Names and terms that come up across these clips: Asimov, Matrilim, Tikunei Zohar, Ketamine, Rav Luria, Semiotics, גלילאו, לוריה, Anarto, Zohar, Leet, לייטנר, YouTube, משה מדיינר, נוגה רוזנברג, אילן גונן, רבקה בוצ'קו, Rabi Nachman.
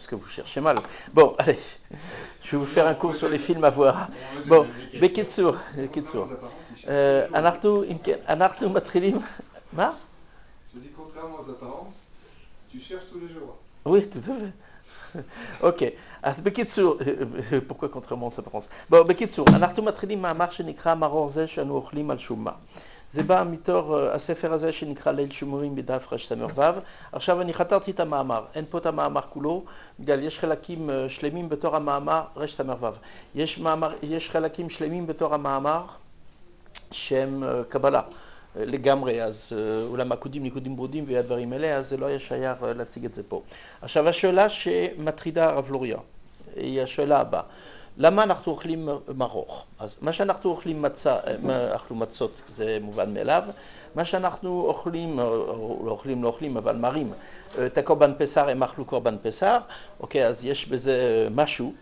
parce que vous cherchez mal. Bon, allez, je vais vous faire un cours sur les films à voir. Bon, Beketsur, Anarto Matrilim, ma? Je dis contrairement aux apparences, tu cherches tous les jours. Oui, tout à fait. Ok. Pourquoi contrairement aux apparences? Bon, Bekitsur, Anarto Matrilim Ma'amar Shenikra Maror Zeh Shanu Ochlim Al Shumma. זה בא מתוך הספר הזה שנקרא ליל שימורים בדף רש"ו. עכשיו אני חתרתי את המאמר, אין פה את המאמר כולו, בגלל יש חלקים שלמים בתור המאמר רש"ו. יש חלקים שלמים בתור המאמר שהם קבלה לגמרי, אז אולם הקודים, ניקודים ברודים והדברים האלה, אז זה לא היה שייך להציג את זה פה. עכשיו השאלה שמטרידה רב לוריה, היא השאלה הבאה. למה אנחנו אוכלים מרוך? אז מה שאנחנו אוכלים מצות זה מובן מאליו. מה שאנחנו אוכלים, לא אוכלים, אבל מרים. את הקורבן פסח הם אכלו קורבן פסח, אוקיי, אז יש בזה משהו.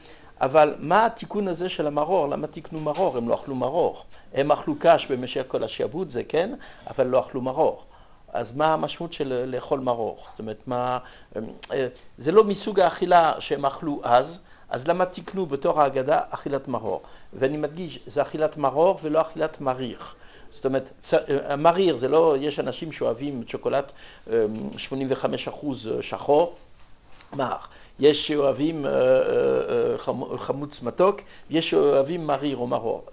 אבל מה התיקון הזה של המרור? למה תיקנו מרור? הם לא אכלו מרור. הם אכלו קש במשך כל השעבוד, זה כן, אבל לא אכלו מרור. אז מה המשמעות של לאכול מרור? זאת אומרת, מה... זה לא מסוג האכילה שהם אכלו אז, אז למה תיקנו בתור ההגדה אכילת מרור? ואני מדגיש, זה אכילת מרור ולא אכילת מריר. זאת אומרת, מריר זה לא, יש אנשים שאוהבים שוקולד 85% שחור, מר. יש שאוהבים חמוץ מתוק, יש שאוהבים מריר או מרור.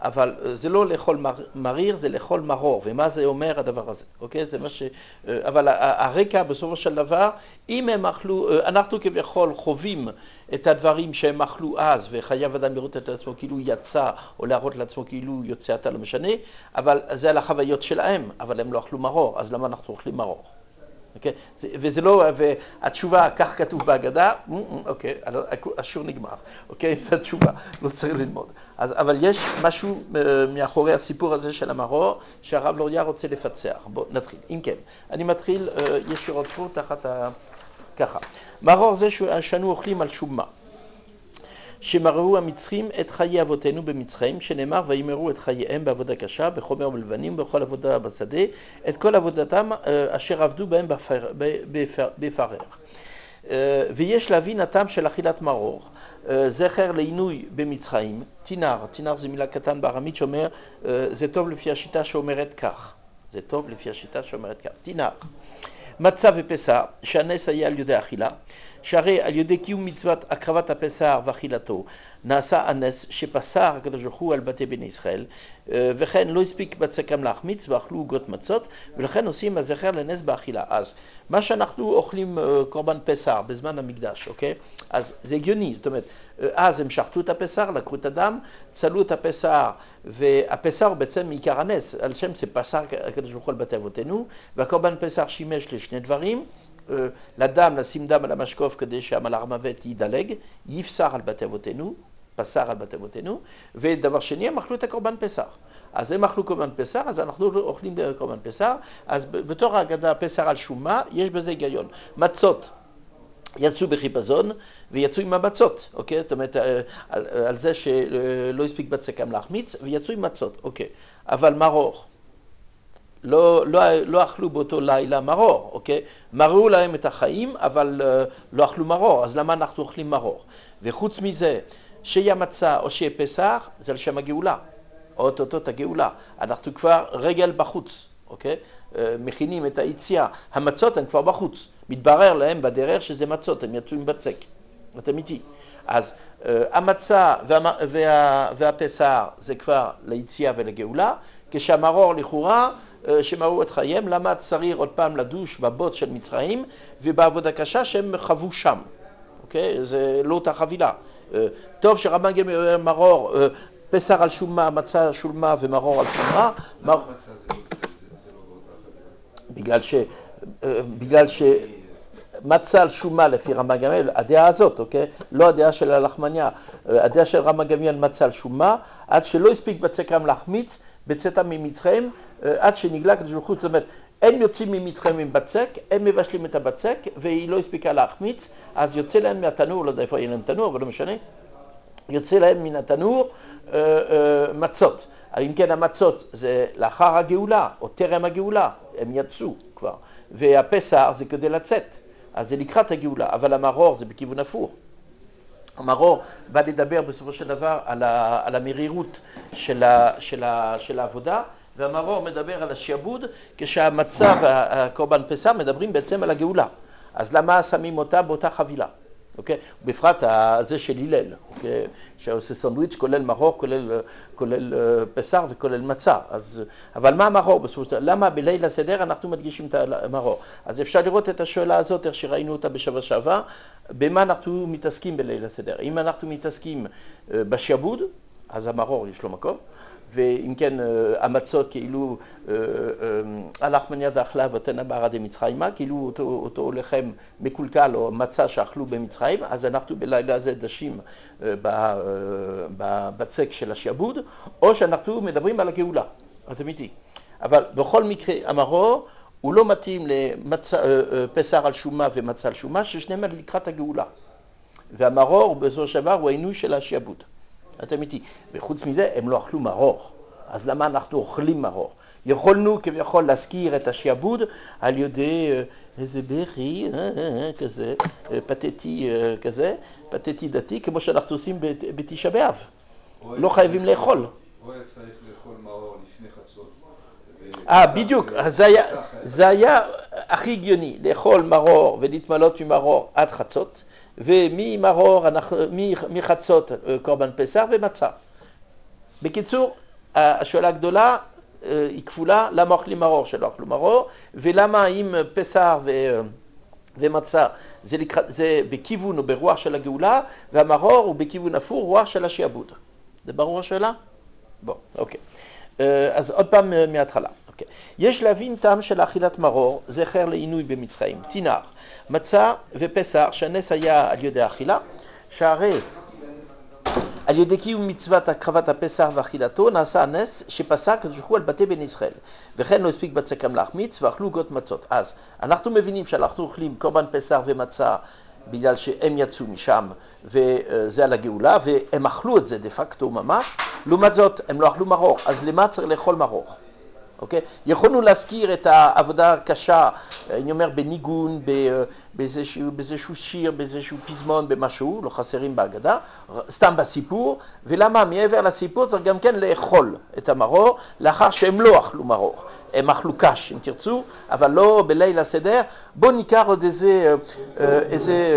אבל זה לא לאכול מריר, זה לאכול מרור. ומה זה אומר הדבר הזה? אוקיי? זה מה ש... אבל הרקע בסופו של דבר, אם הם אכלו, אנחנו כביכול חווים את הדברים שהם אכלו אז, וחייב אדם לראות את עצמו כאילו יצא, או להראות לעצמו כאילו יוצא, אתה לא משנה, אבל זה על החוויות שלהם, אבל הם לא אכלו מרור, אז למה אנחנו אוכלים מרור? אוקיי? וזה לא, והתשובה, כך כתוב בהגדה, אוקיי, השור נגמר, אוקיי? זו התשובה, לא צריך ללמוד. אבל יש משהו מאחורי הסיפור הזה של המרור, שהרב לוריה רוצה לפצח. בואו נתחיל. אם כן, אני מתחיל ישירות פה תחת ה... ככה. מרור זה שאנו אוכלים על שום מה, שמררו המצרים את חיי אבותינו במצרים, שנאמר וימרו את חייהם בעבודה קשה, בחומר ובלבנים, בכל עבודה בשדה, את כל עבודתם אשר עבדו בהם בפרר. ויש להבין הטעם של אכילת מרור, זכר לעינוי במצרים, תינר זה מילה קטן בארמית שאומר, זה טוב לפי השיטה שאומרת כך, תינר. מצה ופסח, שהנס היה על ידי אכילה, שהרי על ידי קיום מצוות הקרבת הפסח ואכילתו, נעשה הנס שפסח הקדוש ברוך הוא על בתי בני ישראל, וכן לא הספיק בצקם להחמיץ ואכלו עוגות מצות, ולכן עושים הזכר לנס באכילה. אז מה שאנחנו אוכלים קורבן פסח בזמן המקדש, אוקיי? אז זה הגיוני, זאת אומרת, אז הם שחטו את הפסח, לקחו את הדם, צלו את הפסח, והפסח הוא בעצם עיקר הנס, על שם זה פסח הקדוש ברוך הוא על בתי אבותינו, והקורבן פסח שימש לשני דברים, לדם, לשים דם על המשקוף כדי שהמלאך מוות ידלג, יפסח על בתי אבותינו, ודבר שני, הם אכלו את הקורבן פסח. אז הם אכלו קורבן פסח, אז אנחנו אוכלים קורבן פסח, אז בתור ההגדה פסח על שומה, יש בזה היגיון. מצות. יצאו בחיפזון ויצאו עם המצות, אוקיי? זאת אומרת, על זה שלא הספיק בצקם להחמיץ, ויצאו עם מצות, אוקיי. אבל מרור, לא אכלו באותו לילה מרור, אוקיי? מררו להם את החיים, אבל לא אכלו מרור, אז למה אנחנו אוכלים מרור? וחוץ מזה, שיהיה מצה או שיהיה פסח, זה על שם הגאולה, אוטוטוט הגאולה. אנחנו כבר רגל בחוץ, אוקיי? מכינים את היציאה, המצות הן כבר בחוץ. מתברר להם בדרך שזה מצות, הם יצאו עם בצק, אתם איתי. אז המצה והפסח זה כבר ליציאה ולגאולה, כשהמרור לכאורה שמרו את חייהם, למה צריך עוד פעם לדוש בבוט של מצרים ובעבודה קשה שהם חוו שם, אוקיי? זה לא אותה חבילה. טוב שרבן גמי אומר מרור, פסח על שומה, מצה על שומה ומרור על שומה. למה מצה זה לא אותה חבילה? בגלל ש... מצה על שומה לפי רמב"ם גמליאל, הדעה הזאת, אוקיי? לא הדעה של הלחמניה, הדעה של רמב"ם גמליאל מצה על שומה, עד שלא הספיק בצקם להחמיץ, בצאתם ממצרים, עד שנגלה הקדוש ברוך הוא, זאת אומרת, הם יוצאים ממצרים עם בצק, הם מבשלים את הבצק, והיא לא הספיקה להחמיץ, אז יוצא להם מהתנור, לא יודע איפה יהיה להם תנור, אבל לא משנה, יוצא להם מן התנור מצות. אם כן, המצות זה לאחר הגאולה, או טרם הגאולה, הם יצאו כבר, והפסח זה כדי לצאת. אז זה לקראת הגאולה, אבל המרור זה בכיוון הפוך. המרור בא לדבר בסופו של דבר על המרירות של העבודה, והמרור מדבר על השעבוד, כשהמצב הקורבן פסח מדברים בעצם על הגאולה. אז למה שמים אותה באותה חבילה? אוקיי? בפרט הזה של הלל, אוקיי? שעושה סנדוויץ' כולל מרור, כולל פסח וכולל מצה. אז, אבל מה המרור? למה בליל הסדר אנחנו מדגישים את המרור? אז אפשר לראות את השאלה הזאת, איך שראינו אותה בשבוע שעבר, במה אנחנו מתעסקים בליל הסדר. אם אנחנו מתעסקים בשעבוד, אז המרור יש לו מקום. ואם כן, המצות כאילו הלך מניד האכלה ותן הבערה דמצחיימה, כאילו אותו לחם מקולקל או מצה שאכלו במצרים, אז אנחנו בלילה הזה דשים בצק של השעבוד, או שאנחנו מדברים על הגאולה, את אמיתי. אבל בכל מקרה, המרור הוא לא מתאים לפסח על שומה ומצה על שומה, ששניהם לקראת הגאולה. והמרור בזו שבר הוא העינוי של השעבוד. את אמיתי. וחוץ מזה, הם לא אכלו מרור. אז למה אנחנו אוכלים מרור? יכולנו כביכול להזכיר את השעבוד על ידי איזה בכי, כזה, פתטי כזה, פתטי דתי, כמו שאנחנו עושים בתשעה באב. לא חייבים לאכול. הוא היה צריך לאכול מרור לפני חצות. בדיוק. זה היה הכי הגיוני, לאכול מרור ולהתמלות ממרור עד חצות. וממרור, מחצות קורבן פסח ומצה. בקיצור, השאלה הגדולה היא כפולה, למה אוכלים מרור שלא אוכלו מרור, ולמה אם פסח ומצה זה בכיוון או ברוח של הגאולה, והמרור הוא בכיוון אפור, רוח של השעבוד. זה ברור השאלה? בוא, אוקיי. אז עוד פעם מההתחלה. אוקיי. יש להבין טעם של אכילת מרור, זכר לעינוי במצרים, תינר. מצה ופסח שהנס היה על ידי האכילה, שהרי על ידי קיום מצוות הקרבת הפסח ואכילתו נעשה הנס שפסח כשחו על בתי בן ישראל, וכן לא הספיק בצקם להחמיץ ואכלו גות מצות. אז אנחנו מבינים שאנחנו אוכלים קורבן פסח ומצה בגלל שהם יצאו משם וזה על הגאולה, והם אכלו את זה דה פקטו ממש, לעומת זאת הם לא אכלו מרור, אז למה צריך לאכול מרור? אוקיי? יכולנו להזכיר את העבודה הקשה, אני אומר בניגון, באיזשהו שיר, באיזשהו פזמון, במשהו, לא חסרים בהגדה, סתם בסיפור, ולמה מעבר לסיפור צריך גם כן לאכול את המרור, לאחר שהם לא אכלו מרור, הם אכלו קש אם תרצו, אבל לא בליל הסדר. בואו ניקח עוד איזה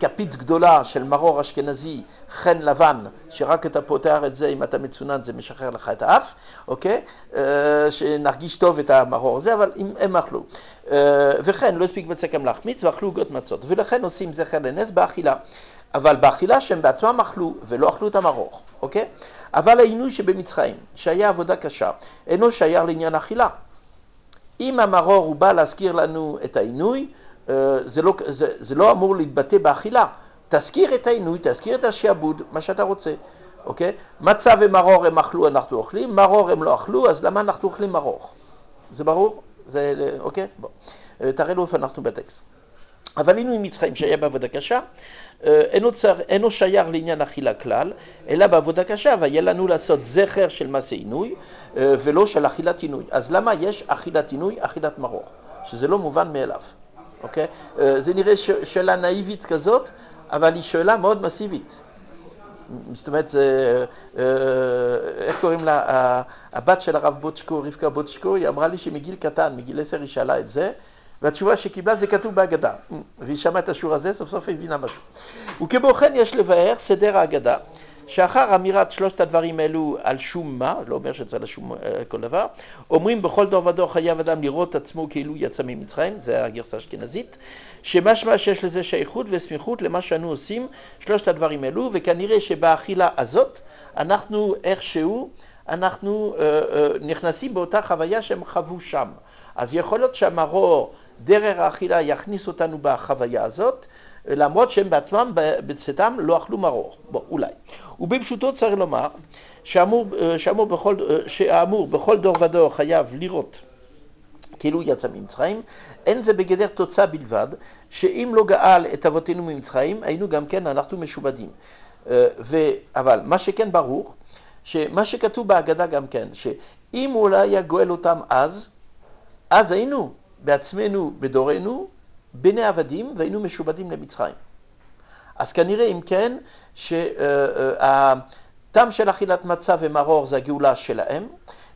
כפית גדולה של מרור אשכנזי, חן לבן, שרק אתה פותח את זה, אם אתה מצונן זה משחרר לך את האף, אוקיי? שנרגיש טוב את המרור הזה, אבל הם אכלו. וכן, לא הספיק בצקם להחמיץ, ואכלו גות מצות. ולכן עושים זכר לנס באכילה. אבל באכילה שהם בעצמם אכלו, ולא אכלו את המרור, אוקיי? אבל העינוי שבמצרים, שהיה עבודה קשה, אינו שייר לעניין אכילה. אם המרור הוא בא להזכיר לנו את העינוי, זה לא אמור להתבטא באכילה. תזכיר את העינוי, תזכיר את השעבוד, מה שאתה רוצה, אוקיי? מצה ומרור הם אכלו, אנחנו אוכלים, מרור הם לא אכלו, אז למה אנחנו אוכלים מרור? זה ברור? זה, אוקיי? בוא. תראה לו איפה אנחנו בטקסט. אבל עינוי מצרים שהיה בעבודה קשה, אינו שייר לעניין אכילה כלל, אלא בעבודה קשה, והיה לנו לעשות זכר של מעשה עינוי, ולא של אכילת עינוי. אז למה יש אכילת עינוי, אכילת מרור? שזה לא מובן מאליו, אוקיי? זה נראה שאלה נאיבית כזאת, אבל היא שאלה מאוד מסיבית. זאת אומרת, איך קוראים לה? הבת של הרב בוצ'קו, רבקה בוצ'קו, היא אמרה לי שמגיל קטן, מגיל 10 היא שאלה את זה, והתשובה שקיבלה זה כתוב בהגדה. והיא שמעה את השור הזה, סוף סוף הבינה משהו. וכמו כן יש לבאר סדר ההגדה, שאחר אמירת שלושת הדברים האלו על שום מה, לא אומר שצריך לשום כל דבר, אומרים בכל דור ודור חייב אדם לראות עצמו כאילו יצא ממצרים, זה הגרסה האשכנזית, שמשמע שיש לזה שייכות וסמיכות למה שאנו עושים, שלושת הדברים אלו, וכנראה שבאכילה הזאת אנחנו איכשהו, נכנסים באותה חוויה שהם חוו שם. אז יכול להיות שהמרור דרך האכילה יכניס אותנו בחוויה הזאת, למרות שהם בעצמם, בצאתם, לא אכלו מרור. בוא, אולי. ובפשוטו צריך לומר שאמור בכל דור ודור חייב לראות כאילו יצא ממצרים, אין זה בגדר תוצאה בלבד, שאם לא גאל את אבותינו ממצרים, היינו גם כן, אנחנו משובדים. אבל מה שכן ברור, שמה שכתוב בהגדה גם כן, שאם אולי היה גואל אותם אז היינו בעצמנו, בדורנו, בני עבדים והיינו משובדים למצרים. אז כנראה אם כן, שהטעם של אכילת מצה ומרור זה הגאולה שלהם,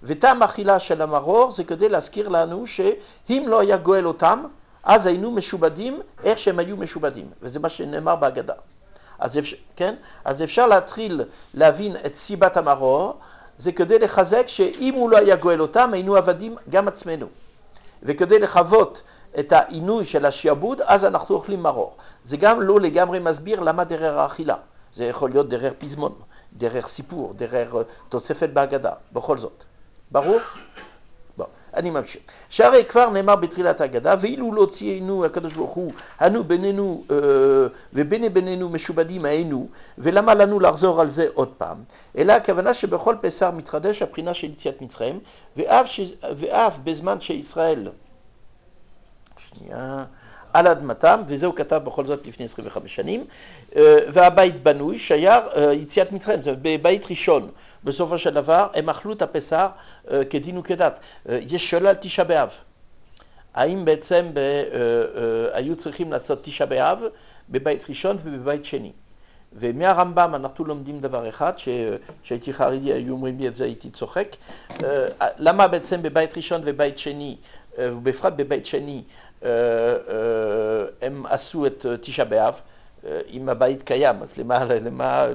וטעם אכילה של המרור זה כדי להזכיר לנו שאם לא היה גואל אותם, אז היינו משובדים איך שהם היו משובדים, וזה מה שנאמר בהגדה. אז אפשר, כן? אז אפשר להתחיל להבין את סיבת המרור, זה כדי לחזק שאם הוא לא היה גואל אותם, היינו עבדים גם עצמנו. וכדי לחוות את העינוי של השיעבוד, אז אנחנו אוכלים מרור. זה גם לא לגמרי מסביר למה דרך האכילה. זה יכול להיות דרך פזמון, דרך סיפור, דרך תוספת בהגדה, בכל זאת. ברור? בוא, אני ממשיך. שהרי כבר נאמר בתחילת ההגדה, ואילו לא ציינו הקדוש ברוך הוא, אנו בינינו ובני בינינו משובדים היינו, ולמה לנו לחזור על זה עוד פעם? אלא הכוונה שבכל פסח מתחדש הבחינה של יציאת מצרים, ואף בזמן שישראל על אדמתם, וזה הוא כתב בכל זאת לפני 25 שנים, והבית בנוי שייר יציאת מצרים, זה בבית ראשון. בסופו של דבר הם אכלו את הפסח כדין וכדת. יש שאלה על תשע באב. האם בעצם היו צריכים לעשות תשע באב בבית ראשון ובבית שני? ומהרמב"ם אנחנו לומדים דבר אחד, כשהייתי חרדי היו אומרים לי את זה, הייתי צוחק. למה בעצם בבית ראשון ובבית שני, ובפרט בבית שני, הם עשו את תשע באב, אם הבית קיים, אז למה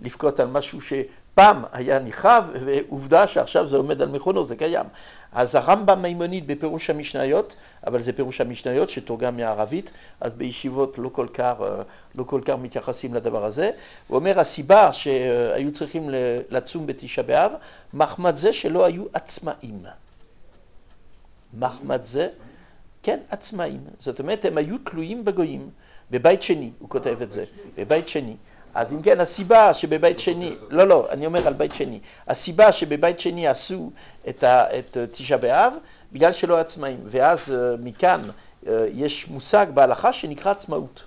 לפקוט על משהו שפעם היה ניחב, ועובדה שעכשיו זה עומד על מכונו, זה קיים. אז הרמב"ם מימונית בפירוש המשניות, אבל זה פירוש המשניות שתורגם מערבית, אז בישיבות לא כל כך מתייחסים לדבר הזה. הוא אומר, הסיבה שהיו צריכים לצום בתשע באב, מחמד זה שלא היו עצמאים. מחמד זה, כן, עצמאים. זאת אומרת, הם היו תלויים בגויים. בבית שני, הוא כותב את זה. בבית שני. אז אם כן, הסיבה שבבית שני, לא, אני אומר על בית שני. הסיבה שבבית שני עשו את תשע באב, בגלל שלא עצמאים. ואז מכאן יש מושג בהלכה שנקרא עצמאות.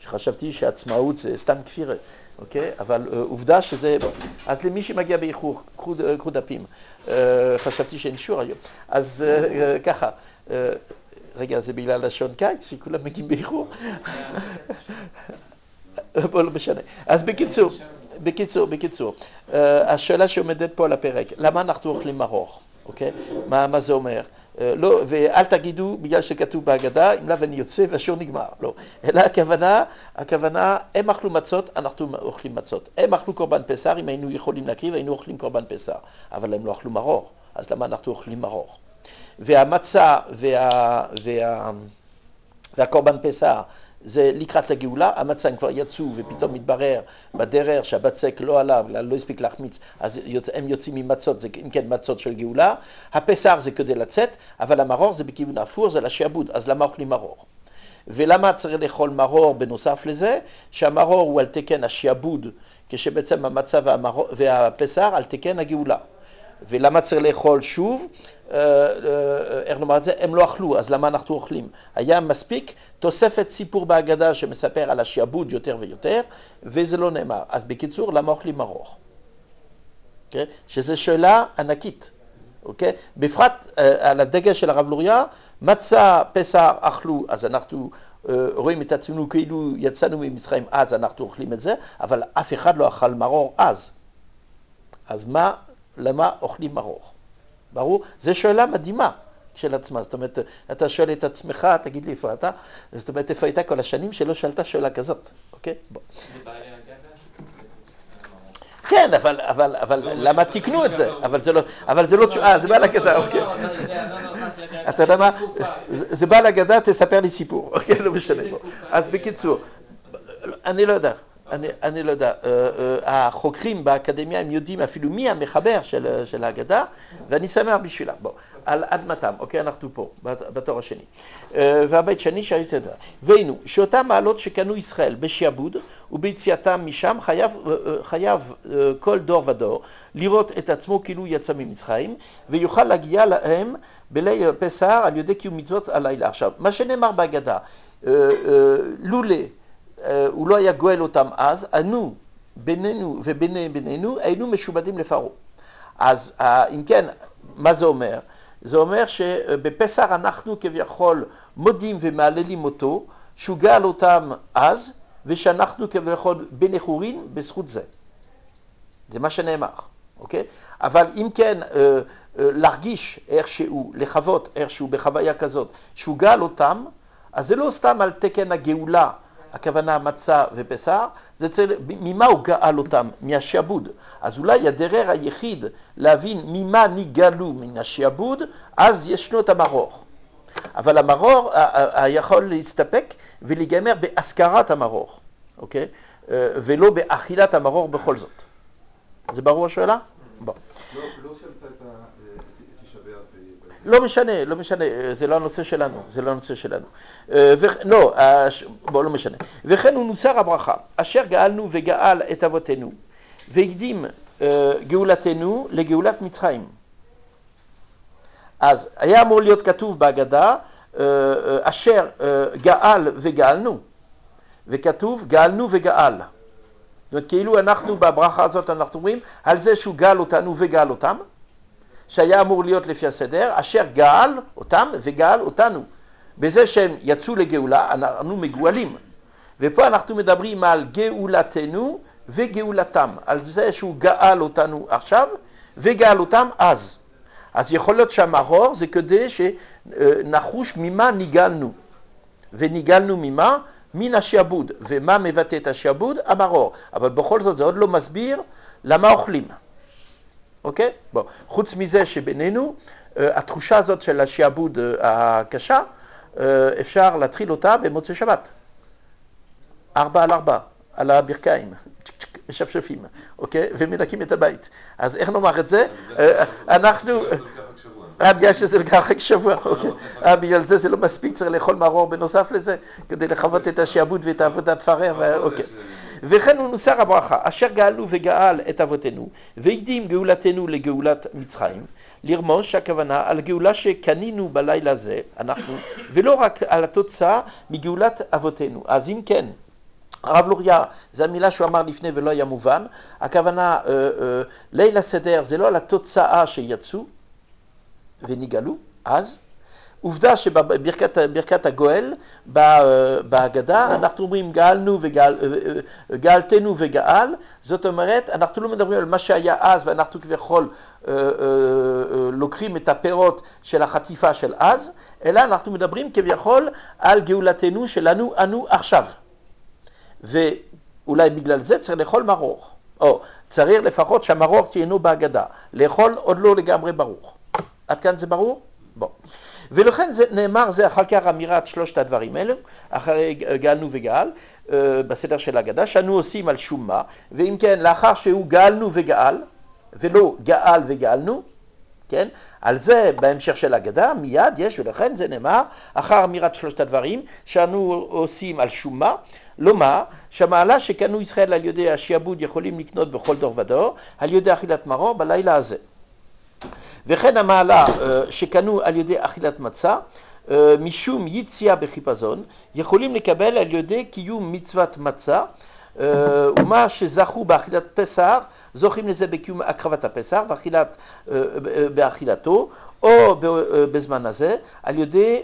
שחשבתי שעצמאות זה סתם כפירה, אוקיי? אבל עובדה שזה... אז למי שמגיע באיחור, קחו דפים. חשבתי שאין שיעור היום. אז ככה. רגע, זה בגלל לשון קיץ, שכולם מגיעים באיחור. בוא, לא משנה. אז בקיצור, השאלה שעומדת פה על הפרק, למה אנחנו אוכלים מרור, אוקיי? מה זה אומר? לא, ואל תגידו, בגלל שכתוב בהגדה, אם לאו אני יוצא והשור נגמר, לא. אלא הכוונה, הם אכלו מצות, אנחנו אוכלים מצות. הם אכלו קורבן פסח, אם היינו יכולים להקריב, היינו אוכלים קורבן פסח. אבל הם לא אכלו מרור, אז למה אנחנו אוכלים מרור? והמצה והקורבן פסח זה לקראת הגאולה, המצה הם כבר יצאו ופתאום מתברר בדרך שהבצק לא עליו, לא הספיק להחמיץ, אז הם יוצאים ממצות, זה אם כן מצות של גאולה, הפסח זה כדי לצאת, אבל המרור זה בכיוון האפור, זה לשעבוד, אז למה אוכלים מרור? ולמה צריך לאכול מרור בנוסף לזה? שהמרור הוא על תקן השעבוד, כשבעצם המצה והפסח על תקן הגאולה. ולמה צריך לאכול שוב? איך נאמר את זה? הם לא אכלו, אז למה אנחנו אוכלים? היה מספיק תוספת סיפור בהגדה שמספר על השיעבוד יותר ויותר, וזה לא נאמר. אז בקיצור, למה אוכלים מרור? Okay? שזו שאלה ענקית. Okay? בפרט על הדגש של הרב לוריה, מצה, פסח, אכלו, אז אנחנו רואים את עצמנו כאילו יצאנו ממצרים אז, אנחנו אוכלים את זה, אבל אף אחד לא אכל מרור אז. אז מה? למה אוכלים מרור? ברור? זו שאלה מדהימה של עצמה. זאת אומרת, אתה שואל את עצמך, תגיד לי איפה אתה, זאת אומרת, איפה הייתה כל השנים שלא שאלת שאלה כזאת, אוקיי? בוא. כן, אבל למה תקנו את זה? אבל זה לא תשאלה, זה בא להגדה, אוקיי. אתה יודע מה? זה בא להגדה, תספר לי סיפור, אוקיי? לא משנה. אז בקיצור, אני לא יודע, החוקרים באקדמיה הם יודעים אפילו מי המחבר של ההגדה, ואני שמח בשבילה. בוא, על אדמתם, אוקיי, אנחנו פה, בתור השני. והבית שני שהיית לדבר. והיינו, שאותם מעלות שקנו ישראל בשעבוד וביציאתם משם, חייב כל דור ודור לראות את עצמו כאילו יצא ממצרים, ויוכל להגיע להם בלי פסח על ידי קיום מצוות הלילה. עכשיו, מה שנאמר בהגדה, לולה, הוא לא היה גואל אותם אז, אנו, בינינו וביני בינינו, היינו משובדים לפרעה. אז אם כן, מה זה אומר? זה אומר שבפסח אנחנו כביכול modim ve'ma'alelim oto, shugal otam az, ve'shanachnu kevechol benechurin bezchut ze. זה מה שנאמר, אוקיי? אבל אם כן, להרגיש איכשהו, לחוות איכשהו בחוויה כזאת, שוגל אותם, אז זה לא סתם על תקן הגאולה, הכוונה מצה ובשר, זה ממה הוא גאל אותם? מהשעבוד. אז אולי הדרך היחיד להבין ממה נגאלו מן השעבוד, אז ישנו את המרור. אבל המרור יכול להסתפק ולהיגמר בהשכרת המרור, אוקיי? ולא באכילת המרור בכל זאת. זה ברור השאלה? בוא. לא שאלת את תשבי אב. לא משנה, זה לא הנושא שלנו, לא, בוא, לא משנה. וכן הוא נוסר הברכה, אשר גאלנו וגאל את אבותינו, והקדים גאולתנו לגאולת מצרים. אז היה אמור להיות כתוב בהגדה, אשר גאל וגאלנו, וכתוב גאלנו וגאל. זאת אומרת, כאילו אנחנו בברכה הזאת אנחנו אומרים על זה שהוא גאל אותנו וגאל אותם, שהיה אמור להיות לפי הסדר, אשר גאל אותם וגאל אותנו. בזה שהם יצאו לגאולה, אנחנו מגואלים. ופה אנחנו מדברים על גאולתנו וגאולתם, על זה שהוא גאל אותנו עכשיו וגאל אותם אז. אז יכול להיות שהמרור זה כדי שנחוש ממה ניגלנו. וניגלנו ממה? מן השעבוד, ומה מבטא את השעבוד? המרור. אבל בכל זאת זה עוד לא מסביר למה אוכלים. אוקיי? בוא. חוץ מזה שבינינו, התחושה הזאת של השעבוד הקשה, אפשר להתחיל אותה במוצאי שבת. 4 על 4, על הברכיים, משפשפים, אוקיי? ומנקים את הבית. אז איך נאמר את זה? אנחנו... בגלל שזה לקח רק שבוע, אוקיי. בגלל זה זה לא מספיק, צריך לאכול מרור בנוסף לזה, כדי לחוות את השעבוד ואת העבודת פרע, אוקיי. וכן הוא נוסר הברכה, אשר גאלנו וגאל את אבותינו, והקדים גאולתנו לגאולת מצרים, לרמוש הכוונה על גאולה שקנינו בלילה זה, אנחנו, ולא רק על התוצאה מגאולת אבותינו. אז אם כן, הרב לוריה, זו המילה שהוא אמר לפני ולא היה מובן, הכוונה, לילה סדר זה לא על התוצאה שיצאו, ונגאלו, אז, עובדה שבברכת הגואל, בהגדה, אנחנו אומרים גאלנו וגאלתנו וגאל, זאת אומרת, אנחנו לא מדברים על מה שהיה אז, ואנחנו כביכול לוקחים את הפירות של החטיפה של אז, אלא אנחנו מדברים כביכול על גאולתנו שלנו, אנו עכשיו. ואולי בגלל זה צריך לאכול מרור, או צריך לפחות שהמרור תהיינו בהגדה, לאכול עוד לא לגמרי ברור. עד כאן זה ברור? בוא. ולכן זה, נאמר זה אחר כך אמירת שלושת הדברים האלה, אחרי גאלנו וגאל, בסדר של ההגדה, שאנו עושים על שום מה, ואם כן, לאחר שהוא גאלנו וגאל, ולא גאל וגאלנו, כן? על זה בהמשך של ההגדה, מיד יש, ולכן זה נאמר, אחר אמירת שלושת הדברים, שאנו עושים על שום מה, לומר, שהמעלה שקנו ישראל על ידי השעבוד יכולים לקנות בכל דור ודור, על ידי אכילת מרור בלילה הזה. וכן המעלה שקנו על ידי אכילת מצה, משום יציאה בחיפזון, יכולים לקבל על ידי קיום מצוות מצה, ומה שזכו באכילת פסח, זוכים לזה בקיום הקרבת הפסח, באכילתו, או בזמן הזה, על ידי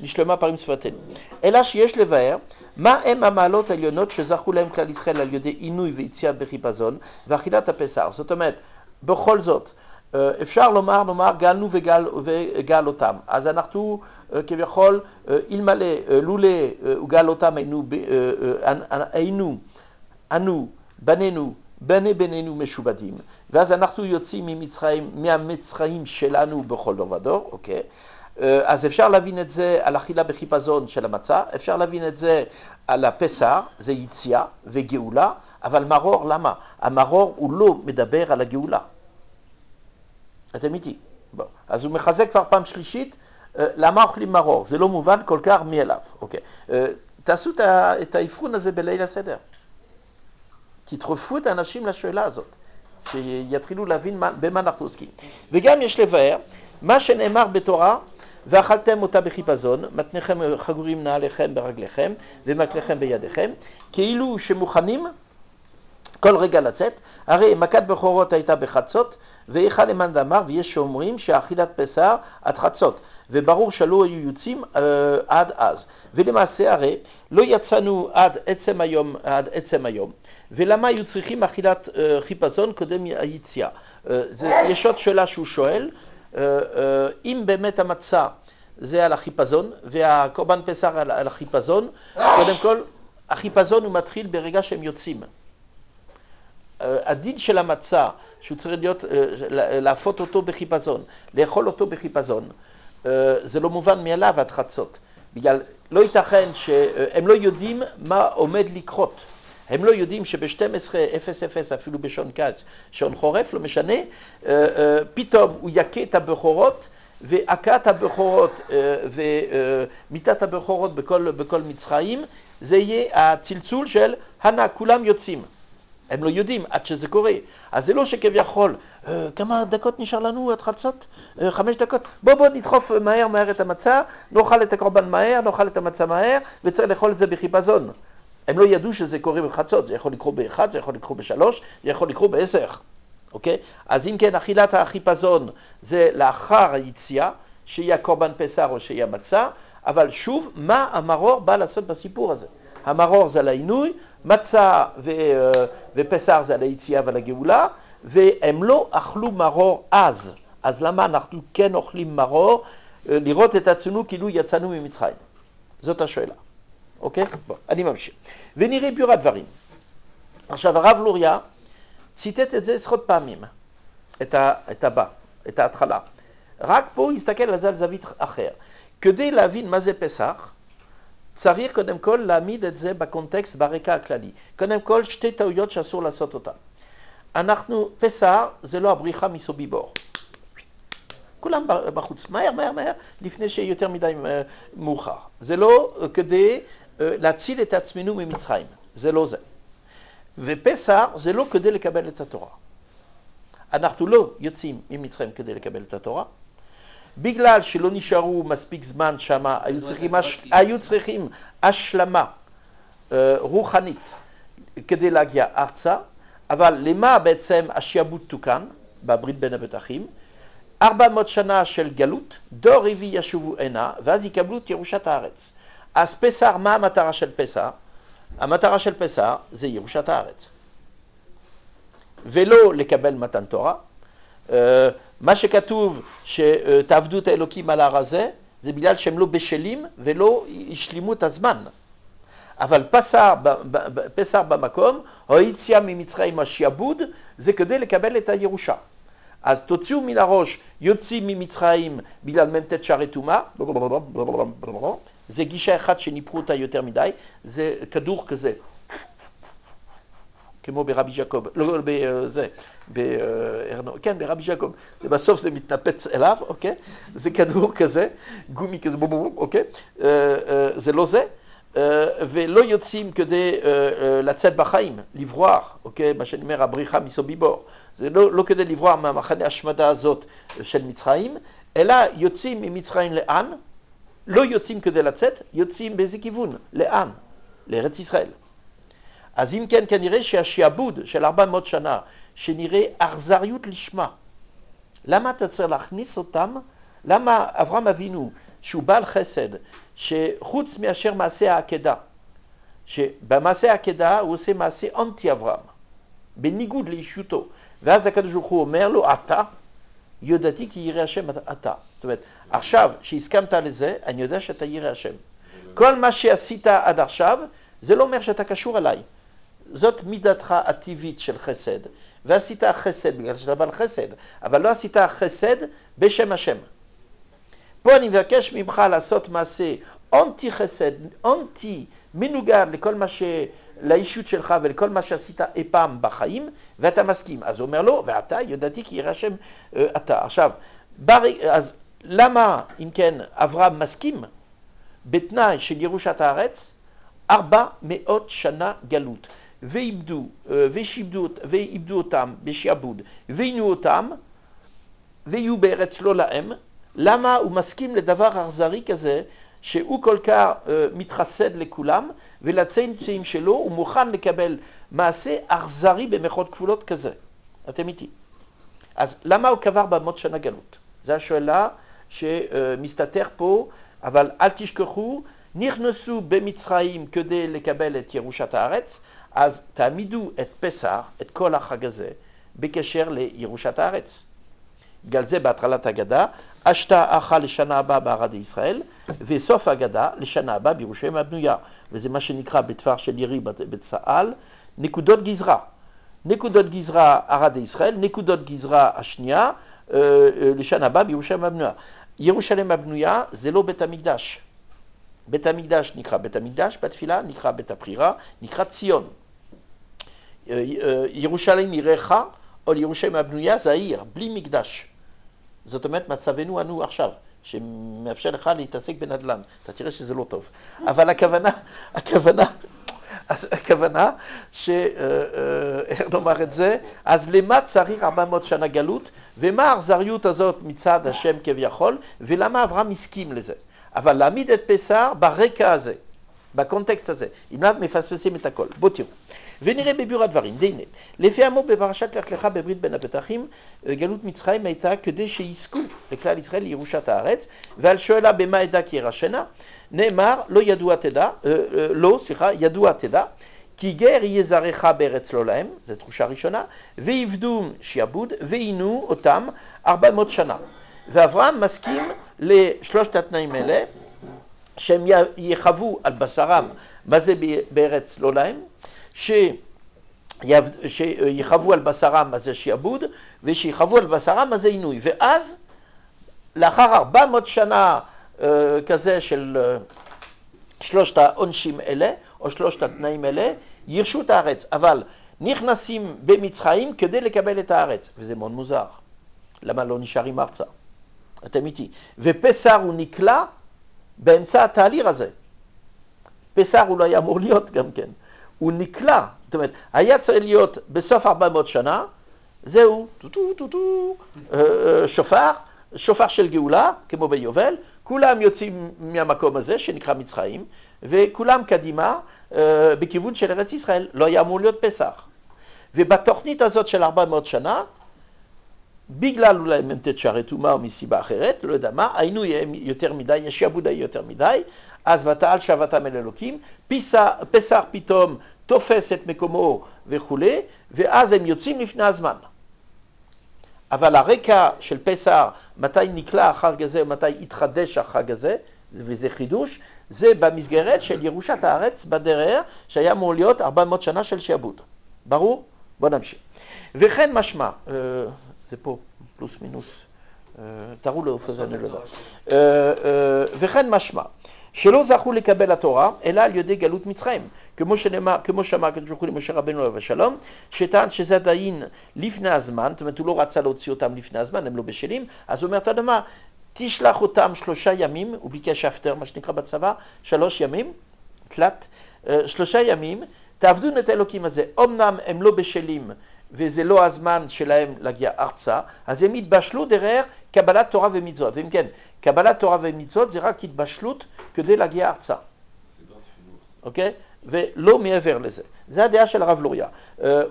נשלמה פרים שפתנו. אלא שיש לבאר, מה הם המעלות העליונות שזכו להם כלל ישראל על ידי עינוי ויציאה בחיפזון, ואכילת הפסח. זאת אומרת, בכל זאת, אפשר לומר, גאלנו וגאל אותם. אז אנחנו כביכול, אלמלא, לולא, וגאל אותם אנו, בנינו, בני בנינו משובדים. ואז אנחנו יוצאים ממצרים, מהמצרים שלנו בכל דור ודור, אוקיי? אז אפשר להבין את זה על אכילה בחיפזון של המצה, אפשר להבין את זה על הפסח, זה יציאה וגאולה, אבל מרור, למה? המרור הוא לא מדבר על הגאולה. אתם איתי? בוא. אז הוא מחזק כבר פעם שלישית, למה אוכלים מרור? זה לא מובן כל כך מאליו. אוקיי. תעשו את האבחון הזה בליל הסדר. תדחפו את האנשים לשאלה הזאת, שיתחילו להבין במה אנחנו עוסקים. וגם יש לבאר, מה שנאמר בתורה, ואכלתם אותה בחיפזון, מתניכם חגורים נעליכם ברגליכם, ומקליכם בידיכם, כאילו שמוכנים כל רגע לצאת, הרי מכת בכורות הייתה בחצות, ואיכה למאן דאמר, ויש שאומרים שהאכילת בשר עד חצות. וברור שלא היו יוצאים עד אז. ולמעשה הרי לא יצאנו עד עצם היום, ולמה היו צריכים אכילת חיפזון קודם היציאה? יש עוד שאלה שהוא שואל, אם באמת המצה זה על החיפזון, והקורבן פסח על החיפזון, קודם כל, החיפזון הוא מתחיל ברגע שהם יוצאים. הדין של המצה, שהוא צריך להיות, להפות אותו בחיפזון, לאכול אותו בחיפזון, זה לא מובן מאליו עד חצות. בגלל, לא ייתכן שהם לא יודעים מה עומד לקרות. הם לא יודעים שב-12:00, אפילו בשעון קיץ, שעון חורף, לא משנה, פתאום הוא יכה את הבכורות, והכת הבכורות ומיתת הבכורות בכל מצרים, זה יהיה הצלצול של הנה, כולם יוצאים. הם לא יודעים עד שזה קורה. אז זה לא שכביכול, כמה דקות נשאר לנו עד חצות? 5 דקות. בוא נדחוף מהר את המצה, נאכל את הקורבן מהר, נאכל את המצה מהר, וצריך לאכול את זה בחיפזון. הם לא ידעו שזה קורה בחצות, זה יכול לקרות ב-1, זה יכול לקרות ב-3, זה יכול לקרות ב-10. אוקיי? אז אם כן, אכילת החיפזון זה לאחר היציאה, שיהיה קורבן פסח או שיהיה מצה, אבל שוב, מה המרור בא לעשות בסיפור הזה? המרור זה לעינוי, מצה ופסח זה ליציאה ולגאולה, והם לא אכלו מרור אז. אז למה אנחנו כן אוכלים מרור? לראות את עצמנו כאילו יצאנו ממצרים. זאת השאלה. אוקיי? בוא, אני ממשיך. ונראה ביור הדברים. עכשיו, הרב לוריה ציטט את זה עשרות פעמים, את הבא, את ההתחלה. רק פה הסתכל על זה על זווית אחר. כדי להבין מה זה פסח, צריך קודם כל להעמיד את זה בקונטקסט, ברקע הכללי. קודם כל, שתי טעויות שאסור לעשות אותן. פסח זה לא הבריחה מסוביבור. כולם בחוץ, מהר, לפני שיהיה יותר מדי מאוחר. זה לא כדי להציל את עצמנו ממצרים, זה לא זה. ופסח זה לא כדי לקבל את התורה. אנחנו לא יוצאים ממצרים כדי לקבל את התורה, בגלל שלא נשארו מספיק זמן שם, היו צריכים השלמה רוחנית כדי להגיע ארצה, אבל למה בעצם השיעבוד תוקן, בברית בין הבטחים, 400 שנה של גלות, דור רביעי ישובו הנה, ואז יקבלו את ירושת הארץ. אז פסח, מה המטרה של פסח? המטרה של פסח זה ירושת הארץ. ולא לקבל מתן תורה. מה שכתוב שתעבדו את האלוקים על ההר הזה, זה בגלל שהם לא בשלים ולא השלימו את הזמן. אבל פסח במקום, היציאה ממצרים השיעבוד, זה כדי לקבל את הירושה. אז תוציאו מן הראש, יוצאים ממצרים בגלל מ"ט שערי טומאה, זה גישה אחת שניפרו אותה יותר מדי, זה כדור כזה, כמו ברבי ג'קוב, לא, כן, ברבי ג'קוב, בסוף זה מתנפץ אליו, אוקיי? זה כדור כזה, גומי כזה, אוקיי? זה לא זה, ולא יוצאים כדי לצאת בחיים, לברוח, אוקיי? מה שאני אומר, הבריחה מסוביבור. זה לא כדי לברוח מהמחנה ההשמדה הזאת של מצרים, אלא יוצאים ממצרים לאן? לא יוצאים כדי לצאת, יוצאים באיזה כיוון? לאן? לארץ ישראל. אז אם כן, כנראה שהשיעבוד של 400 שנה, שנראה אכזריות לשמה. למה אתה צריך להכניס אותם? למה אברהם אבינו, שהוא בעל חסד, שחוץ מאשר מעשה העקדה, שבמעשה העקדה הוא עושה מעשה אנטי אברהם, בניגוד לאישותו. ואז הקדוש ברוך הוא אומר לו, אתה, יודעתי כי ירא השם אתה. זאת אומרת, עכשיו שהסכמת לזה, אני יודע שאתה ירא השם. כל מה שעשית עד עכשיו, זה לא אומר שאתה קשור אליי. זאת מידתך הטבעית של חסד. ועשית חסד בגלל שאתה בעל חסד, אבל לא עשית חסד בשם השם. פה אני מבקש ממך לעשות מעשה אנטי חסד, אנטי מנוגד לכל מה ש... לאישות שלך ולכל מה שעשית אי פעם בחיים, ואתה מסכים. אז הוא אומר לו, ואתה יודעתי כי ירא השם אתה. עכשיו, אז למה, אם כן, אברהם מסכים בתנאי של ירושת הארץ? 400 שנה גלות, ואיבדו אותם בשעבוד, ועינו אותם, ויהיו בארץ לא להם. למה הוא מסכים לדבר אכזרי כזה, שהוא כל כך מתחסד לכולם, ולצאצאים שלו הוא מוכן לקבל מעשה אכזרי במחות כפולות כזה? אתם איתי? אז למה הוא קבר ב400 שנה גלות? זו השאלה שמסתתר פה, אבל אל תשכחו, נכנסו במצרים כדי לקבל את ירושת הארץ, אז תעמידו את פסח, את כל החג הזה, בקשר לירושת הארץ. בגלל זה בהתחלת הגדה, אשתה אכל לשנה הבאה בערד ישראל, וסוף הגדה לשנה הבאה בירושלים הבנויה, וזה מה שנקרא בטווח של ירי בצהל, נקודות גזרה. נקודות גזרה ערד ישראל, נקודות גזרה השנייה, לשנה הבאה בירושלים הבנויה. ירושלים הבנויה זה לא בית המקדש. בית המקדש נקרא בית המקדש, בתפילה נקרא בית הבחירה, נקרא ציון. ירושלים עירך, או לירושלים הבנויה זה העיר, בלי מקדש. זאת אומרת, מצבנו אנו עכשיו, שמאפשר לך להתעסק בנדל"ן. אתה תראה שזה לא טוב. אבל הכוונה שנאמר את זה, אז למה צריך 400 שנה גלות, ומה האכזריות הזאת מצד השם כביכול, ולמה אברהם הסכים לזה. אבל להעמיד את פסח ברקע הזה, בקונטקסט הזה, אם לא מפספסים את הכל. בוא תראו. ונראה בביאור הדברים, דהנה, לפי המוב בפרשת לך לך בברית בין הפתחים, גלות מצרים הייתה כדי שיזכו לכלל ישראל לירושת הארץ, ועל שואלה במה עדה כי ירשנה, נאמר ידוע תדע, כי גר יהיה זרעך בארץ לא להם, זו תחושה ראשונה, ועבדו שיעבוד, ועינו אותם 400 שנה. ואברהם מסכים לשלושת התנאים האלה, שהם יחוו על בשרם מה זה בארץ לא להם, שיחוו על בשרם הזה שיעבוד, ושיחוו על בשרם הזה עינוי. ואז, לאחר 400 שנה כזה של שלושת העונשים אלה, או שלושת התנאים אלה, ירשו את הארץ. אבל נכנסים במצרים כדי לקבל את הארץ. וזה מאוד מוזר. למה לא נשארים ארצה? אתם איתי. ופסח הוא נקלע באמצע התהליך הזה. פסח הוא לא היה אמור להיות גם כן. הוא נקלע, זאת אומרת, היה צריך להיות בסוף 400 שנה, זהו, שופר של גאולה, כמו ביובל, כולם יוצאים מהמקום הזה שנקרא מצרים, וכולם קדימה בכיוון של ארץ ישראל, לא היה אמור להיות פסח. ובתוכנית הזאת של 400 שנה, בגלל אולי ממתת שערי תומה או מסיבה אחרת, לא יודע מה, היינו יותר מדי, יש שעבוד יותר מדי, אז ותעל שבתם אל אלוקים, פסח פתאום תופס את מקומו וכו', ואז הם יוצאים לפני הזמן. אבל הרקע של פסח, מתי נקלע החג הזה, מתי התחדש החג הזה, וזה חידוש, זה במסגרת של ירושת הארץ בדרר, שהיה אמור להיות 400 שנה של שעבוד. ברור? בוא נמשיך. וכן משמע, זה פה פלוס מינוס, תראו לו פזן אלודה. וכן משמע. שלא זכו לקבל התורה, אלא על ידי גלות מצרים. כמו שאמר הקדוש ברוך הוא למשה רבנו עליו השלום, שטען שזה עדיין לפני הזמן, זאת אומרת, הוא לא רצה להוציא אותם לפני הזמן, הם לא בשלים, אז הוא אומר, אתה יודע מה, תשלח אותם 3 ימים, הוא ביקש אפטר, מה שנקרא בצבא, 3 ימים, תלת, 3 ימים, תעבדו את האלוקים הזה, אמנם הם לא בשלים, וזה לא הזמן שלהם להגיע ארצה, אז הם התבשלו דרך קבלת תורה ומצוות. ואם כן, קבלת תורה ומצוות זה רק התבשלות כדי להגיע ארצה. אוקיי? ולא מעבר לזה. זה הדעה של הרב לוריה.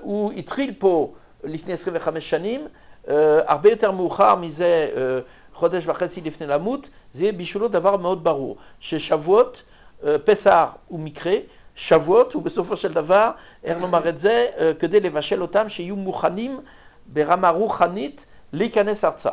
הוא התחיל פה לפני 25 שנים, הרבה יותר מאוחר מזה חודש וחצי לפני למות, זה בשבילו דבר מאוד ברור, ששבועות, פסח ומקרה, שבועות ובסופו של דבר, איך נאמר את זה, כדי לבשל אותם שיהיו מוכנים ברמה רוחנית להיכנס ארצה.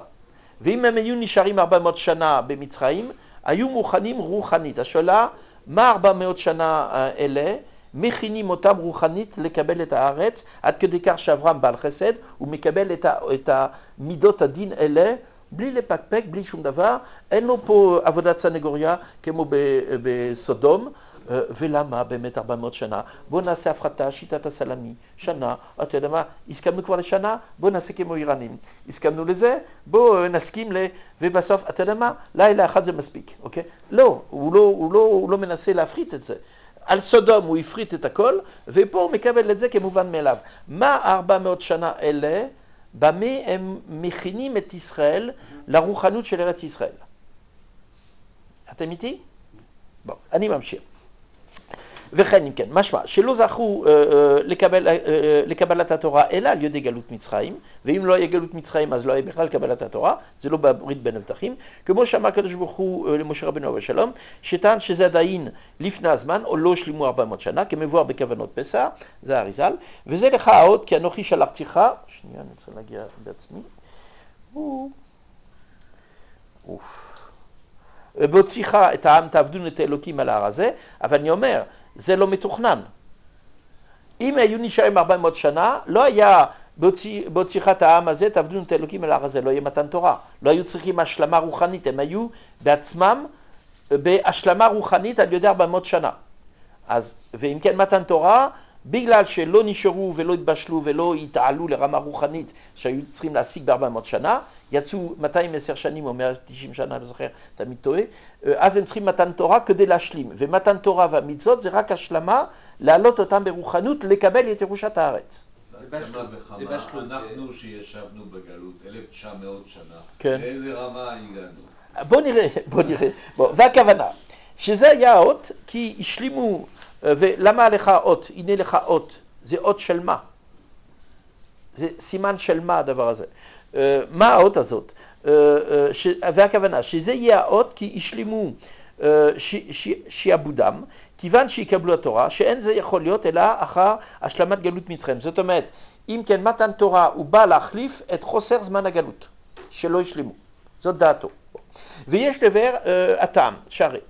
ואם הם היו נשארים 400 שנה במצרים, היו מוכנים רוחנית. השאלה, מה 400 שנה אלה מכינים אותם רוחנית לקבל את הארץ, עד כדי כך שאברהם בעל חסד, הוא מקבל את המידות הדין אלה, בלי לפקפק, בלי שום דבר, אין לו פה עבודת סנגוריה כמו בסודום, ולמה באמת 400 שנה? בוא נעשה הפחתה, שיטת הסלמי, שנה, אתה יודע מה, הסכמנו כבר לשנה, בוא נעשה כמו איראנים. הסכמנו לזה, בוא נסכים ובסוף, אתה יודע מה, לילה אחת זה מספיק, אוקיי? לא, הוא לא מנסה להפריט את זה. על סודום הוא הפריט את הכל, ופה הוא מקבל את זה כמובן מאליו. מה 400 שנה אלה, במה הם מכינים את ישראל לרוחנות של ארץ ישראל? אתם איתי? בוא, אני ממשיך. וכן אם כן, משמע, שלא זכו לקבלת התורה אלא על ידי גלות מצרים, ואם לא היה גלות מצרים אז לא היה בכלל קבלת התורה, זה לא בברית בין הבטחים, כמו שאמר הקדוש ברוך הוא למשה רבנו עליו השלום, שטען שזה עדיין לפני הזמן או לא שלימו 400 שנה, כמבואר בכוונות פסח, זה האריז"ל, וזה לך העוד כי אנוכי שלחתיך, שנייה אני צריך להגיע בעצמי, בהוציאך את העם תעבדון את האלוקים על ההר הזה, אבל אני אומר, זה לא מתוכנן. אם היו נשארים 400 שנה, לא היה בהוציאך את העם הזה תעבדון את האלוקים על ההר הזה, לא יהיה מתן תורה. לא היו צריכים השלמה רוחנית, הם היו בעצמם בהשלמה רוחנית על ידי 400 שנה. אז, ואם כן מתן תורה, בגלל שלא נשארו ולא התבשלו ולא התעלו לרמה רוחנית שהיו צריכים להשיג ב-400 שנה, יצאו 210 שנים או 190 שנה, לא זוכר, תמיד טועה, אז הם צריכים מתן תורה כדי להשלים. ומתן תורה והמצוות זה רק השלמה להעלות אותם ברוחנות, לקבל את ירושת הארץ. זה בשלו אנחנו שישבנו בגלות 1900 שנה, לאיזה רמה הגענו? בוא נראה. והכוונה, שזה היה האות כי השלימו, ולמה לך אות? הנה לך אות. זה אות של מה? זה סימן של מה הדבר הזה? מה האות הזאת? והכוונה, שזה יהיה האות כי השלימו שיעבודם, כיוון שיקבלו התורה, שאין זה יכול להיות אלא אחר השלמת גלות מצרים. זאת אומרת, אם כן מתן תורה הוא בא להחליף את חוסר זמן הגלות, שלא השלימו. זאת דעתו. ויש דבר הטעם, שהרי.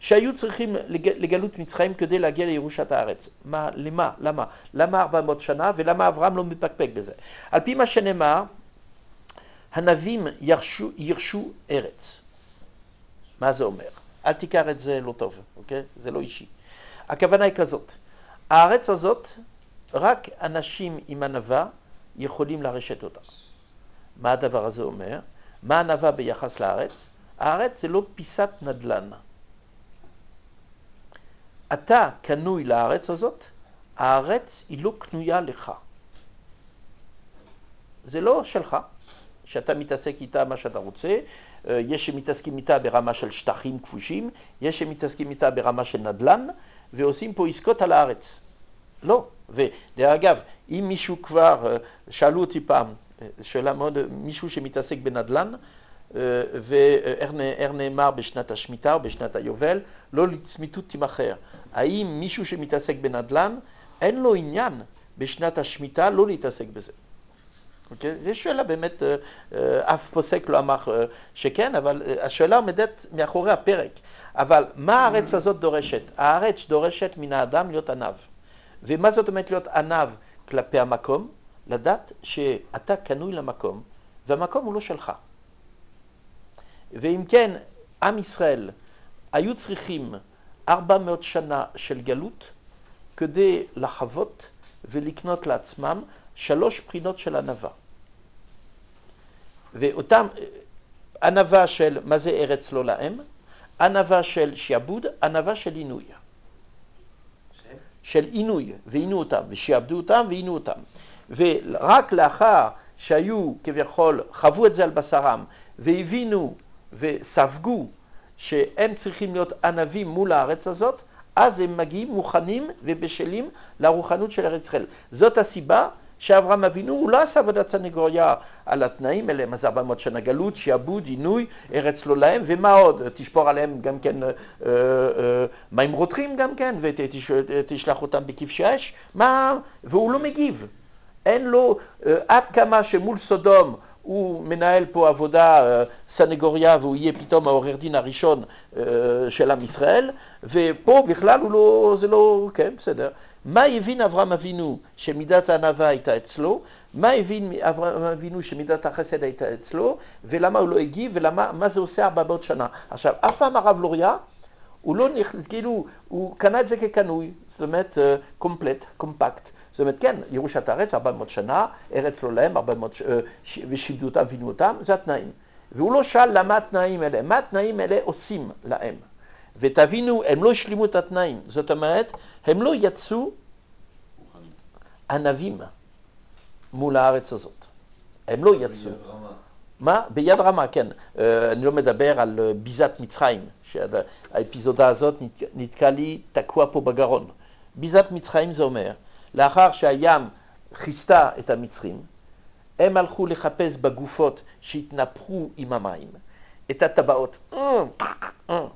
שהיו צריכים לגלות מצרים כדי להגיע לירושת הארץ. מה, למה? למה? למה 400 שנה ולמה אברהם לא מתפקפק בזה? על פי מה שנאמר, הנביאים ירשו ארץ. מה זה אומר? אל תיקר את זה לא טוב, אוקיי? זה לא אישי. הכוונה היא כזאת. הארץ הזאת, רק אנשים עם ענווה יכולים לרשת אותה. מה הדבר הזה אומר? מה ענווה ביחס לארץ? הארץ זה לא פיסת נדל"ן. אתה קנוי לארץ הזאת, הארץ היא לא קנויה לך. זה לא שלך, שאתה מתעסק איתה מה שאתה רוצה, יש שמתעסקים איתה ברמה של שטחים כבושים, יש שמתעסקים איתה ברמה של נדל"ן, ועושים פה עסקות על הארץ. לא, ואגב, אם מישהו כבר, שאלו אותי פעם, שאלה מאוד, מישהו שמתעסק בנדל"ן, וארנאמר בשנת השמיטה או בשנת היובל, לא לצמיתות תימחר. האם מישהו שמתעסק בנדל"ן, אין לו עניין בשנת השמיטה לא להתעסק בזה? אוקיי? זו שאלה באמת, אף פוסק לא אמר שכן, אבל השאלה עומדת מאחורי הפרק. אבל מה הארץ הזאת דורשת? הארץ דורשת מן האדם להיות ענב. ומה זאת אומרת להיות ענב כלפי המקום? לדעת שאתה קנוי למקום, והמקום הוא לא שלך. ואם כן, עם ישראל היו צריכים 400 שנה של גלות כדי לחוות ולקנות לעצמם 3 בחינות של ענווה. ואותם ענווה של מה זה ארץ לא להם, ענווה של שיעבוד, ענווה של עינוי. של עינוי, ועינו אותם, ושיעבדו אותם ועינו אותם. ורק לאחר שהיו כביכול, חוו את זה על בשרם והבינו וספגו שהם צריכים להיות ענבים מול הארץ הזאת, אז הם מגיעים מוכנים ובשלים לרוחנות של ארץ ישראל. זאת הסיבה שאברהם אבינו, הוא לא עשה עבודת סנגוריה על התנאים, אלה מזה 400 שנה גלות, שיעבוד, עינוי, ארץ לא להם, ומה עוד? תשפור עליהם גם כן מים רותחים גם כן, ותשלח אותם בכבשי אש, והוא לא מגיב. אין לו, עד כמה שמול סודום, הוא מנהל פה עבודה סנגוריה והוא יהיה פתאום העורר דין הראשון של עם ישראל, ופה בכלל הוא לא, זה לא, כן, בסדר. מה הבין אברהם אבינו שמידת הענווה הייתה אצלו? מה הבין אברהם אבינו שמידת החסד הייתה אצלו? ולמה הוא לא הגיב? ולמה, מה זה עושה 400 שנה? עכשיו, אף פעם הרב לוריה, הוא לא נכנס, כאילו, הוא קנה את זה כקנוי, זאת אומרת, קומפלט, קומפקט. זאת אומרת, כן, ירושת הארץ 400 שנה, ארץ לא להם, 400, ושיבדו אותם, וינו אותם, זה התנאים. והוא לא שאל למה התנאים אלה, מה התנאים אלה עושים להם. ותבינו, הם לא השלימו את התנאים, זאת אומרת, הם לא יצאו ענבים מול הארץ הזאת. הם לא יצאו. ביד רמה. מה? ביד רמה, כן. אני לא מדבר על ביזת מצרים, שהאפיזודה הזאת נתקע לי תקוע פה בגרון. ביזת מצרים זה אומר, לאחר שהים חיסתה את המצרים, הם הלכו לחפש בגופות שהתנפחו עם המים, את הטבעות.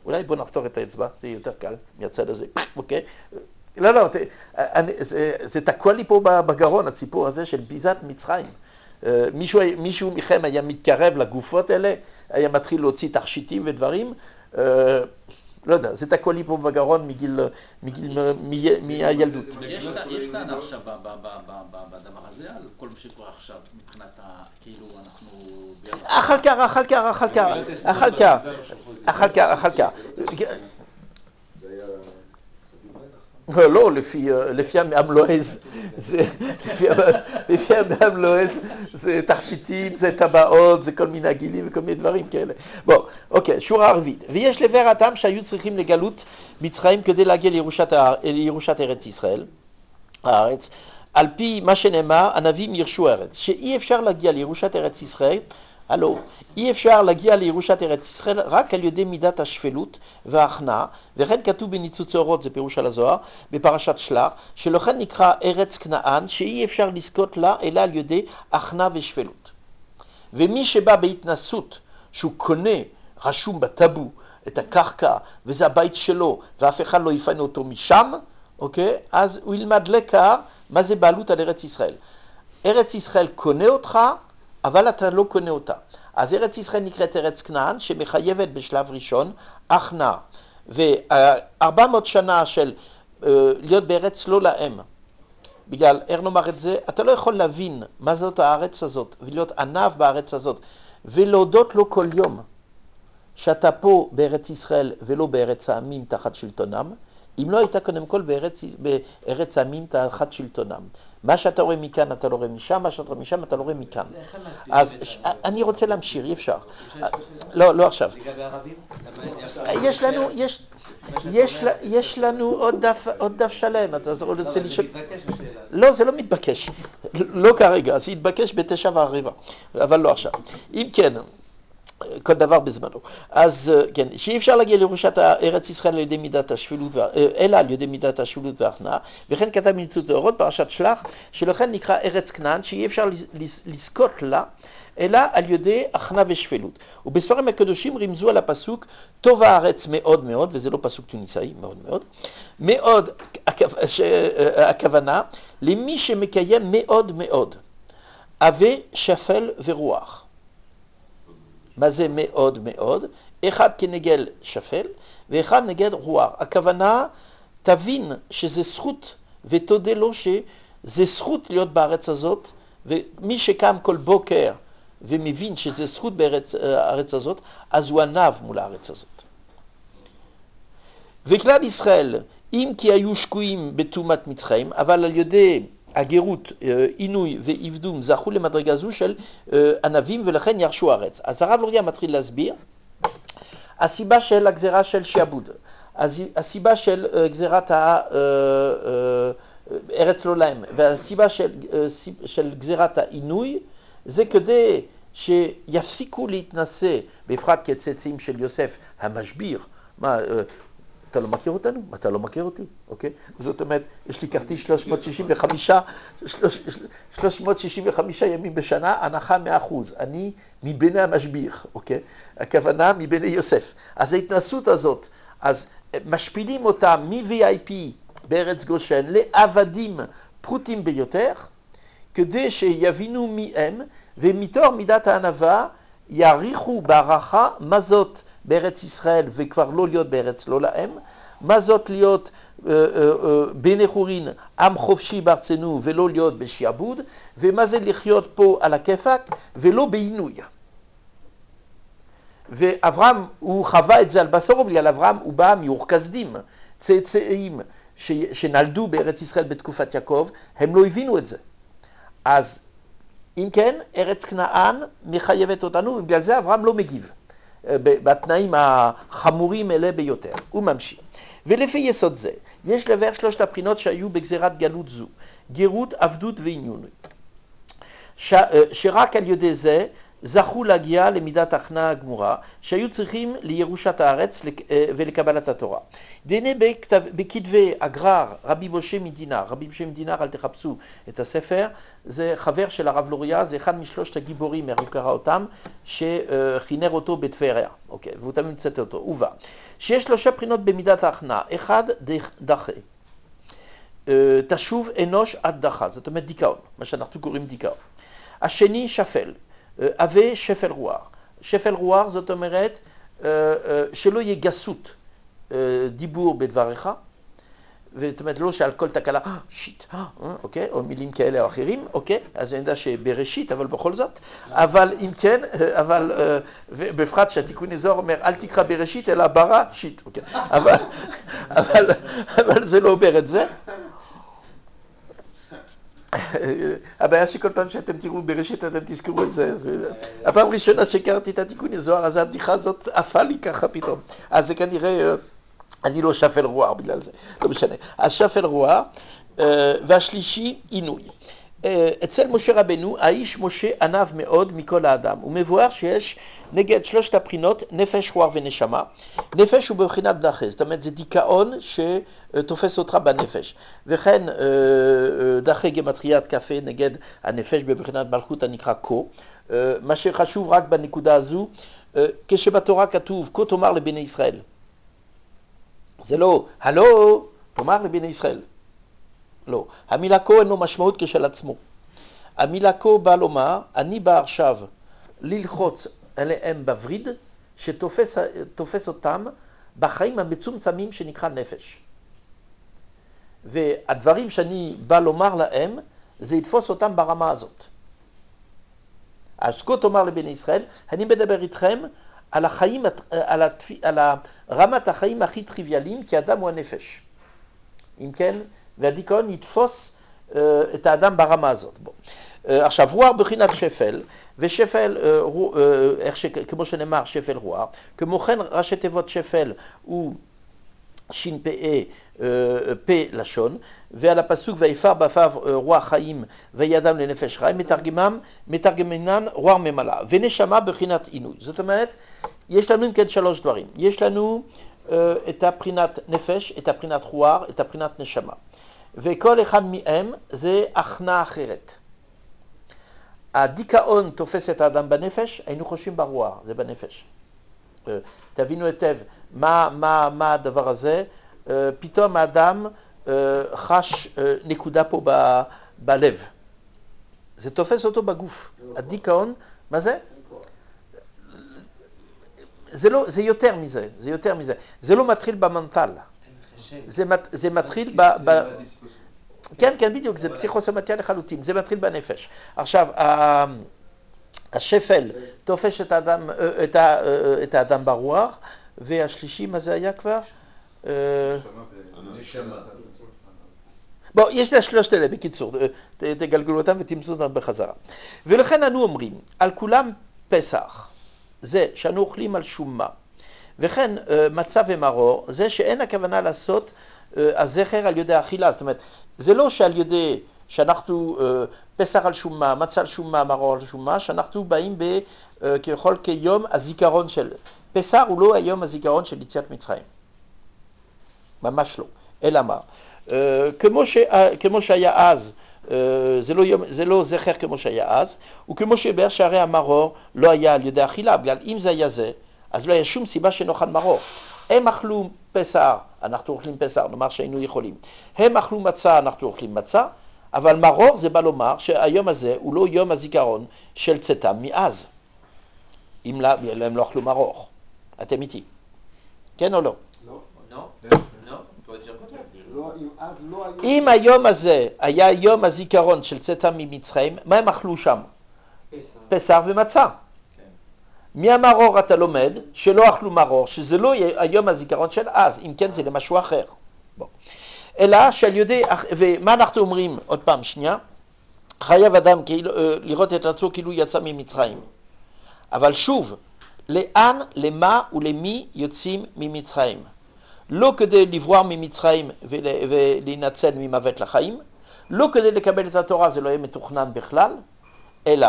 אולי בוא נחתור את האצבע, זה יותר קל מהצד הזה, אוקיי? לא, לא, זה תקוע לי פה בגרון, הסיפור הזה של ביזת מצרים. מישהו מכם היה מתקרב לגופות האלה, היה מתחיל להוציא תכשיטים ודברים, לא יודע, זה תקוע לי פה בגרון מהילדות. יש טען עכשיו בדבר הזה, על כל מה שקורה עכשיו, מבחינת כאילו אנחנו... אחר כך. לא, לפי המלועז, זה תכשיטים, זה טבעות, זה כל מיני עגילים וכל מיני דברים כאלה. בוא, אוקיי, שורה ערבית. ויש לבר אדם שהיו צריכים לגלות מצרים כדי להגיע לירושת ארץ ישראל, הארץ, על פי מה שנאמר, ענבים ירשו ארץ, שאי אפשר להגיע לירושת ארץ ישראל, הלו, אי אפשר להגיע לירושת ארץ ישראל רק על ידי מידת השפלות וההכנעה, וכן כתוב בניצוץ אורות, זה פירוש על הזוהר, בפרשת שלח, שלכן נקרא ארץ כנען, שאי אפשר לזכות לה אלא על ידי הכנעה ושפלות. ומי שבא בהתנסות, שהוא קונה, רשום בטאבו, את הקרקע, וזה הבית שלו, ואף אחד לא יפנה אותו משם, אוקיי? אז הוא ילמד לקר מה זה בעלות על ארץ ישראל. ארץ ישראל קונה אותך, אבל אתה לא קונה אותה. אז ארץ ישראל נקראת ארץ כנען, שמחייבת בשלב ראשון, הכנעה. ו-400 שנה של להיות בארץ לא להם. בגלל, נאמר את זה, אתה לא יכול להבין מה זאת הארץ הזאת, ולהיות ענב בארץ הזאת, ולהודות לו כל יום, שאתה פה בארץ ישראל ולא בארץ העמים תחת שלטונם, אם לא הייתה קודם כל בארץ העמים תחת שלטונם. מה שאתה רואה מכאן, אתה לא רואה משם, מה שאתה רואה משם, אתה לא רואה מכאן. אז אני רוצה להמשיך, אי אפשר. לא, לא עכשיו. לגבי ערבים? יש לנו עוד דף שלם, אתה רוצה לשאול... לא, זה לא מתבקש. לא כרגע, זה יתבקש ב9:15, אבל לא עכשיו. אם כן, כל דבר בזמנו. אז כן, שאי אפשר להגיע לירושת ארץ ישראל אלא על ידי מידת השפלות וההכנעה, וכן כתב בניצוץ אורות פרשת שלח, שלכן נקרא ארץ כנען, שאי אפשר לזכות לה, אלא על ידי הכנעה ושפלות. ובספרים הקדושים רמזו על הפסוק, טוב הארץ מאוד מאוד, וזה לא פסוק תוניסאי, מאוד מאוד, מאוד, הכוונה, למי שמקיים מאוד מאוד, עבה, שפל ורוח. מה זה מאוד מאוד? אחד כנגד שפל ואחד נגד רוח. הכוונה, תבין שזה זכות ותודה לו שזה זכות להיות בארץ הזאת, ומי שקם כל בוקר ומבין שזה זכות בארץ הזאת, אז הוא ענב מול הארץ הזאת. וכלל ישראל, אם כי היו שקועים בתומת מצרים, אבל על ידי הגירות, עינוי ועבדום זכו למדרגה זו של ענבים ולכן ירשו ארץ. אז הרב לוריה מתחיל להסביר הסיבה של הגזרה של שיעבוד, הסיבה של גזרת הארץ לא להם, והסיבה של גזרת העינוי זה כדי שיפסיקו להתנסה, בפרט כצאצאים של יוסף המשביר. מה, אתה לא מכיר אותנו? אתה לא מכיר אותי, אוקיי? זאת אומרת, יש לי כרטיס 365 ימים בשנה, הנחה 100%. אני מבין המשביר, אוקיי? הכוונה מבין יוסף. אז ההתנסות הזאת, אז משפילים אותה מ-VIP בארץ גושן לעבדים פרוטים ביותר, כדי שיבינו מיהם, ומתור מידת הענבה יעריכו בערכה מה זאת, בארץ ישראל וכבר לא להיות בארץ לא להם, מה זאת להיות בני חורין, עם חופשי בארצנו ולא להיות בשיעבוד, ומה זה לחיות פה על הכיפק ולא בעינוי. ואברהם, הוא חווה את זה על בשרו, בגלל אברהם הוא בא מיורקזדים, צאצאים שנלדו בארץ ישראל בתקופת יעקב, הם לא הבינו את זה. אז אם כן, ארץ כנען מחייבת אותנו, ובגלל זה אברהם לא מגיב. בתנאים החמורים אלה ביותר. הוא ממשיך. ולפי יסוד זה, יש לבר שלושת הבחינות שהיו בגזירת גלות זו, גירות, עבדות ועניון. שרק על ידי זה זכו להגיע למידת ההכנעה הגמורה שהיו צריכים לירושת הארץ ולקבלת התורה. דהנה בכתבי הגר"ר רבי משה מדיינר. רבי משה מדיינר, אל תחפשו את הספר, זה חבר של הרב לוריה, זה אחד משלושת הגיבורים, הרב קרא אותם, שחינר אותו בטבריה, אוקיי, והוא תמיד מצטט אותו, הובא. שיש שלושה בחינות במידת ההכנעה, אחד דחה. תשוב אנוש עד דחה, זאת אומרת דיכאון, מה שאנחנו קוראים דיכאון. השני שפל, הווה שפל רוח. שפל רוח זאת אומרת שלא יהיה גסות דיבור בדבריך, זאת אומרת לא שעל כל תקלה, שיט, אוקיי, או מילים כאלה או אחרים, אוקיי, אז אני יודע שבראשית, אבל בכל זאת, אבל אם כן, אבל בפרט שהתיקוני זוהר אומר, אל תקרא בראשית אלא ברא, שיט, אוקיי, אבל זה לא אומר את זה. הבעיה שכל פעם שאתם תראו בראשית אתם תזכרו את זה. הפעם ראשונה שקראתי את התיקוני זוהר, אז הבדיחה הזאת עפה לי ככה פתאום. אז זה כנראה, אני לא שפל רוח בגלל זה, לא משנה. השפל רוח, והשלישי עינוי. אצל משה רבנו, האיש משה ענב מאוד מכל האדם. הוא מבואר שיש נגד שלושת הבחינות, נפש, רוח ונשמה. נפש הוא בבחינת דחה, זאת אומרת זה דיכאון שתופס אותך בנפש. וכן דחה גמטריית קפה נגד הנפש בבחינת מלכות הנקרא קו. מה שחשוב רק בנקודה הזו, כשבתורה כתוב, כה תאמר לבני ישראל. זה לא, הלו, תאמר לבני ישראל. לא. המילה כה אין לו משמעות כשל עצמו. המילה כה בא לומר, אני בא עכשיו ללחוץ עליהם בבריד, שתופס אותם בחיים המצומצמים שנקרא נפש. והדברים שאני בא לומר להם, זה יתפוס אותם ברמה הזאת. אז כה תאמר לבני ישראל, אני מדבר איתכם על החיים, על רמת החיים הכי טריוויאליים, כי האדם הוא הנפש. אם כן, והדיכאון יתפוס את האדם ברמה הזאת. עכשיו, רוח בחינת שפל, ושפל, כמו שנאמר, שפל רוח, כמו כן ראשי תיבות שפל הוא שין פאה, פה לשון, ועל הפסוק ויפר באפיו רוח חיים וידם לנפש חיים, מתרגמנן רוח ממלא, ונשמה בחינת עינוי. זאת אומרת, יש לנו אם כן שלוש דברים. יש לנו את הבחינת נפש, את הבחינת רוח, את הבחינת נשמה. וכל אחד מהם זה הכנעה אחרת. הדיכאון תופס את האדם בנפש, היינו חושבים ברוח, זה בנפש. תבינו היטב מה הדבר הזה. פתאום האדם חש נקודה פה בלב. זה תופס אותו בגוף. הדיכאון, מה זה? זה יותר מזה, זה יותר מזה. זה לא מתחיל במנטל. זה מתחיל כן, כן, בדיוק, זה פסיכוסומטיה לחלוטין, זה מתחיל בנפש. עכשיו, השפל תופס את האדם ברוח, והשלישי, מה זה היה כבר? נשמה. בואו, יש לה שלושת אלה, בקיצור, תגלגלו אותם ותמצאו אותם בחזרה. ולכן אנו אומרים, על כולם פסח, זה שאנו אוכלים על שום מה. וכן מצה ומרור, זה שאין הכוונה לעשות הזכר על ידי האכילה. זאת אומרת, זה לא שעל ידי שאנחנו פסח על שום מה, מצה על שום מה, מרור על שום מה, שאנחנו באים ככל כיום הזיכרון של... פסח הוא לא היום הזיכרון של יציאת מצרים. ממש לא. אלא מה? כמו שהיה אז, זה לא זכר כמו שהיה אז, וכמו שבאר שערי המרור לא היה על ידי אכילה, בגלל אם זה היה זה, אז לא היה שום סיבה שנאכל מרור. הם אכלו פסח, אנחנו אוכלים פסח, נאמר שהיינו יכולים. הם אכלו מצה, אנחנו אוכלים מצה, אבל מרור זה בא לומר שהיום הזה הוא לא יום הזיכרון של צאתם מאז. אם הם לא אכלו מרור. אתם איתי. כן או לא? לא, לא, לא. אם היום הזה היה יום הזיכרון של צאתם ממצרים, מה הם אכלו שם? פסח ומצה. מהמרור אתה לומד שלא אכלו מרור, שזה לא היום הזיכרון של אז, אם כן זה למשהו אחר. אלא שעל ידי, ומה אנחנו אומרים עוד פעם שנייה? חייב אדם לראות את עצמו כאילו יצא ממצרים. אבל שוב, לאן, למה ולמי יוצאים ממצרים? לא כדי לברוח ממצרים ולהינצל ממוות לחיים, לא כדי לקבל את התורה, זה לא יהיה מתוכנן בכלל, אלא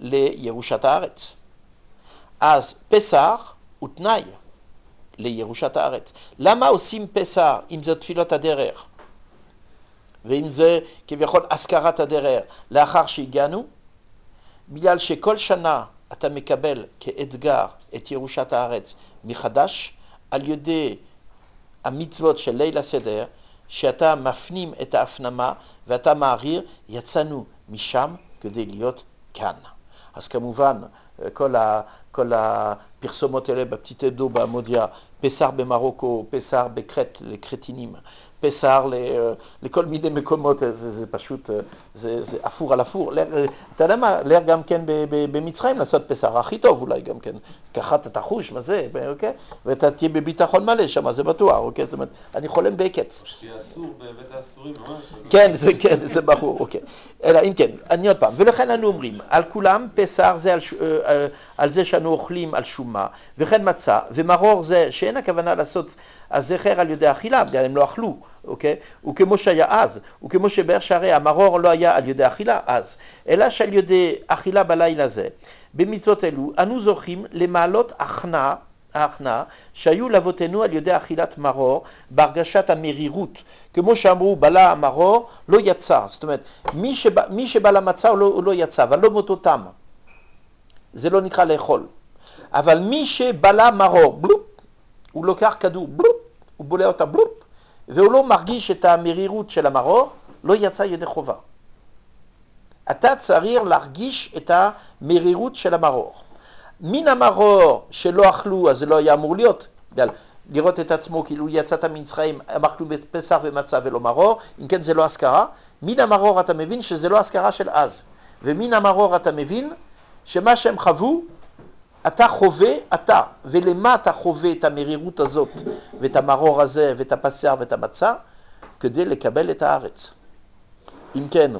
לירושת הארץ. אז פסח הוא תנאי לירושת הארץ. למה עושים פסח אם זה תפילות הדרך? ואם זה כביכול אזכרת הדרך לאחר שהגענו? בגלל שכל שנה אתה מקבל כאתגר את ירושת הארץ מחדש על ידי המצוות של ליל הסדר, שאתה מפנים את ההפנמה ואתה מעריר, יצאנו משם כדי להיות כאן. אז כמובן, כל הפרסומות האלה בפתיתי דו בעמודיה, פסח במרוקו, פסח בקרט, לקרטינים, פסח לכל מיני מקומות, זה פשוט, זה אפור על אפור. אתה יודע מה, לר גם כן במצרים לעשות פסח, הכי טוב אולי גם כן, ככה אתה תחוש, מה זה, אוקיי? ואתה תהיה בביטחון מלא שם, זה בטוח, אוקיי? זאת אומרת, אני חולם בקץ. שתהיה אסור בבית האסורים, ממש. כן, זה ברור, אוקיי. אלא אם כן, אני עוד פעם, ולכן אנו אומרים, על כולם פסח זה על זה שאנו אוכלים על שומה, וכן מצה, ומרור זה שאין הכוונה לעשות הזכר על ידי אכילה, הם לא אכלו, אוקיי? וכמו שהיה אז, וכמו שבאר שערי המרור לא היה על ידי אכילה אז, אלא שעל ידי אכילה בלילה זה. במצוות אלו אנו זוכים למעלות ההכנעה שהיו לבותינו על ידי אכילת מרור בהרגשת המרירות. כמו שאמרו, בלה המרור לא יצא, זאת אומרת, מי שבא למצה הוא לא יצא, אבל לא מאותו טעם. זה לא נקרא לאכול. אבל מי שבלה מרור, בלופ, הוא לוקח כדור, בלופ, הוא בולע אותה, בלופ, והוא לא מרגיש את המרירות של המרור, לא יצא ידי חובה. אתה צריך להרגיש את המרירות של המרור. מן המרור שלא אכלו, אז זה לא היה אמור להיות. לראות את עצמו כאילו יצאת ממצרים, הם אכלו בפסח ומצה ולא מרור, אם כן זה לא הזכרה. מן המרור אתה מבין שזה לא הזכרה של אז. ומן המרור אתה מבין שמה שהם חוו, אתה חווה, אתה. ולמה אתה חווה את המרירות הזאת, ואת המרור הזה, ואת הפסח ואת המצה? כדי לקבל את הארץ. אם כן,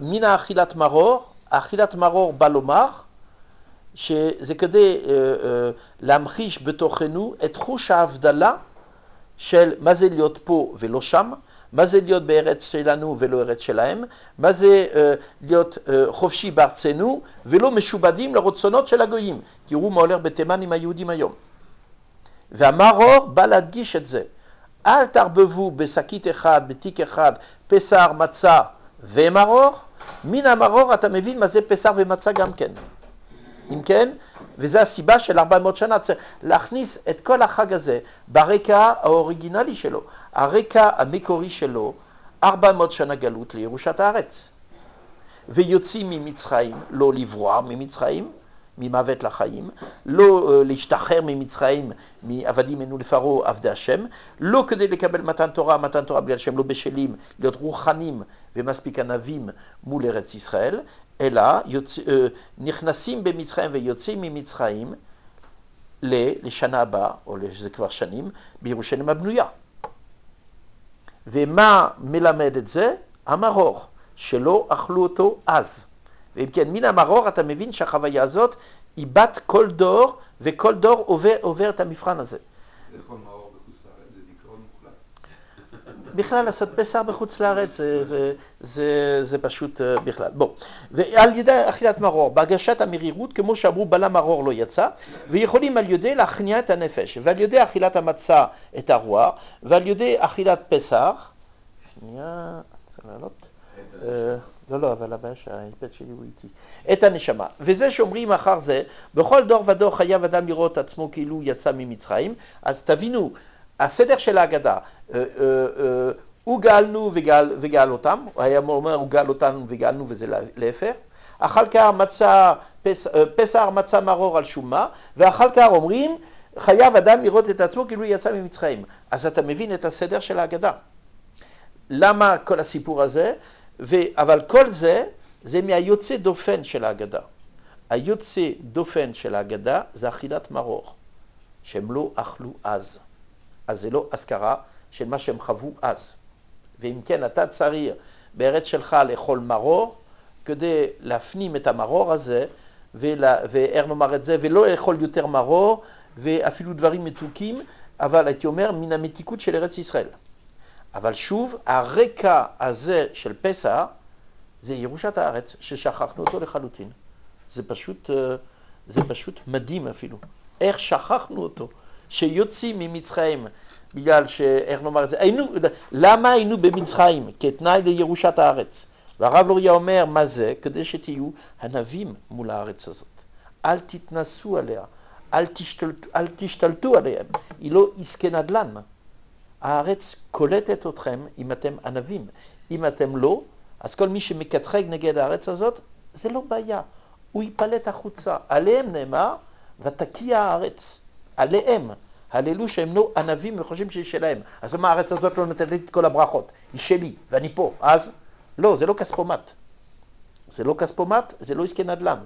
מן האכילת מרור, האכילת מרור בא לומר שזה כדי להמחיש בתוכנו את חוש ההבדלה של מה זה להיות פה ולא שם, מה זה להיות בארץ שלנו ולא ארץ שלהם, מה זה להיות חופשי בארצנו ולא משובדים לרצונות של הגויים. תראו מה הולך בתימן עם היהודים היום. והמרור בא להדגיש את זה. אל תערבבו בשקית אחד, בתיק אחד, פסח, מצה ומרור. מן המרור אתה מבין מה זה פסח ומצה גם כן. אם כן, וזו הסיבה של 400 שנה, צריך להכניס את כל החג הזה ברקע האוריגינלי שלו, הרקע המקורי שלו, 400 שנה גלות לירושת הארץ. ויוצאים ממצרים, לא לברוח ממצרים, ממוות לחיים, לא להשתחרר ממצרים, מעבדים היינו לפרעה עבדי השם, לא כדי לקבל מתן תורה בגלל שהם לא בשלים, להיות רוחנים ומספיק ענבים מול ארץ ישראל, אלא נכנסים במצרים ויוצאים ממצרים לשנה הבאה, או שזה כבר שנים, בירושלים הבנויה. ומה מלמד את זה? המרור, שלא אכלו אותו אז. ואם כן, מן המרור אתה מבין שהחוויה הזאת היא בת כל דור, וכל דור עובר את המבחן הזה. זה לאכול מרור בחוץ לארץ, זה דיכאון מוחלט. בכלל, לעשות פסח בחוץ לארץ, זה פשוט בכלל. בוא, ועל ידי אכילת מרור, בהגשת המרירות, כמו שאמרו, בלה מרור לא יצא, ויכולים על ידי להכניע את הנפש, ועל ידי אכילת המצה את הרוח, ועל ידי אכילת פסח, שנייה, צריך לעלות. לא, אבל הבעיה שהאיפד שלי הוא איתי. את הנשמה. וזה שאומרים אחר זה, בכל דור ודור חייב אדם לראות עצמו כאילו יצא ממצרים. אז תבינו, הסדר של ההגדה, הוא גאלנו וגאל אותם, היה אומר הוא גאל אותנו וגאלנו וזה להפך. אחר כך מצא, פסח מצא מרור על שומה, ואחר כך אומרים, חייב אדם לראות את עצמו כאילו יצא ממצרים. אז אתה מבין את הסדר של ההגדה. למה כל הסיפור הזה? אבל כל זה, זה מהיוצא דופן של ההגדה. היוצא דופן של ההגדה זה אכילת מרור, שהם לא אכלו אז. אז זה לא הזכרה של מה שהם חוו אז. ואם כן, אתה צריך בארץ שלך לאכול מרור, כדי להפנים את המרור הזה, ואומר את זה, ולא לאכול יותר מרור, ואפילו דברים מתוקים, אבל הייתי אומר, מן המתיקות של ארץ ישראל. אבל שוב, הרקע הזה של פסח זה ירושת הארץ ששכחנו אותו לחלוטין. זה פשוט מדהים אפילו. איך שכחנו אותו, שיוצאים ממצרים, בגלל שאיך נאמר את זה, למה היינו במצרים? כתנאי לירושת הארץ. והרב לוריה אומר, מה זה? כדי שתהיו ענבים מול הארץ הזאת. אל תתנסו עליה, אל תשתלטו עליהם. היא לא עסקי נדל"ן. הארץ קולטת אתכם אם אתם ענבים. אם אתם לא, אז כל מי שמקטחג נגד הארץ הזאת, זה לא בעיה. הוא ייפלט החוצה. עליהם נאמר, ותקיע הארץ. עליהם. הללו שהם לא ענבים וחושבים שהיא שלהם. אז למה הארץ הזאת לא נותנת את כל הברכות? היא שלי, ואני פה. אז לא, זה לא כספומט. זה לא כספומט, זה לא עסקי נדל"ן.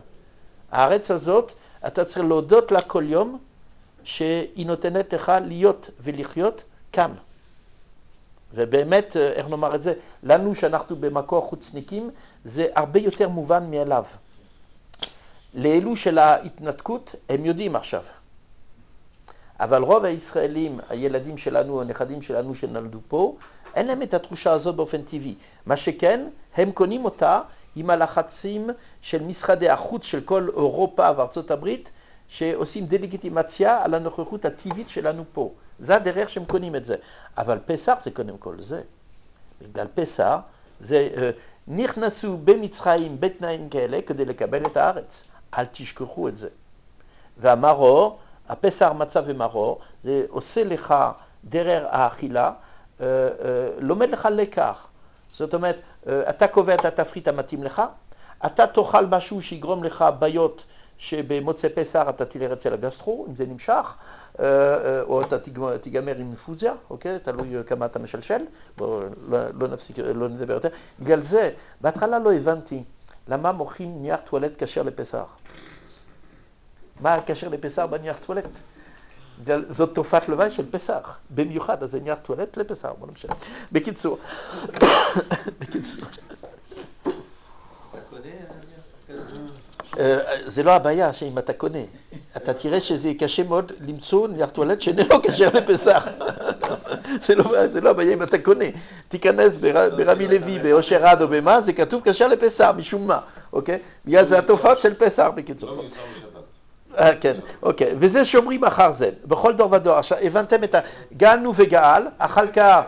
הארץ הזאת, אתה צריך להודות לה כל יום, שהיא נותנת לך להיות ולחיות כאן. ובאמת, איך נאמר את זה, לנו שאנחנו במקור חוצניקים, זה הרבה יותר מובן מאליו. לאלו של ההתנתקות, הם יודעים עכשיו. אבל רוב הישראלים, הילדים שלנו, הנכדים שלנו שנולדו פה, אין להם את התחושה הזאת באופן טבעי. מה שכן, הם קונים אותה עם הלחצים של משרדי החוץ של כל אירופה וארצות הברית, שעושים דלגיטימציה על הנוכחות הטבעית שלנו פה. זה הדרך שהם קונים את זה. אבל פסח זה קודם כל זה. בגלל פסח, זה נכנסו במצרים בתנאים כאלה כדי לקבל את הארץ. אל תשכחו את זה. והמרור, הפסח מצה ומרור, זה עושה לך דרך האכילה, לומד לך לקח. זאת אומרת, אתה קובע את התפריט המתאים לך, אתה תאכל משהו שיגרום לך בעיות שבמוצא פסח אתה תלך אצל הגסטרו, אם זה נמשך, או אתה תיגמר עם פוזיה, אוקיי? תלוי כמה אתה משלשל, לא נדבר יותר. בגלל זה, בהתחלה לא הבנתי למה מוכרים נייר טואלט כשר לפסח. מה כשר לפסח בנייר טואלט? זאת תופעת לוואי של פסח, במיוחד, אז זה נייר טואלט לפסח, בוא נמשל. בקיצור, זה לא הבעיה שאם אתה קונה, אתה תראה שזה קשה מאוד למצוא נייר טואלט שאיננו כשר לפסח. זה לא הבעיה אם אתה קונה. תיכנס ברבי לוי, באושר עד או במה, זה כתוב כשר לפסח, משום מה, אוקיי? בגלל זה התופעה של פסח, בקיצור. לא נמצא משבת. כן, אוקיי. וזה שומרים אחר זה, בכל דור ודור. עכשיו, הבנתם את הגענו וגעל, אחר כך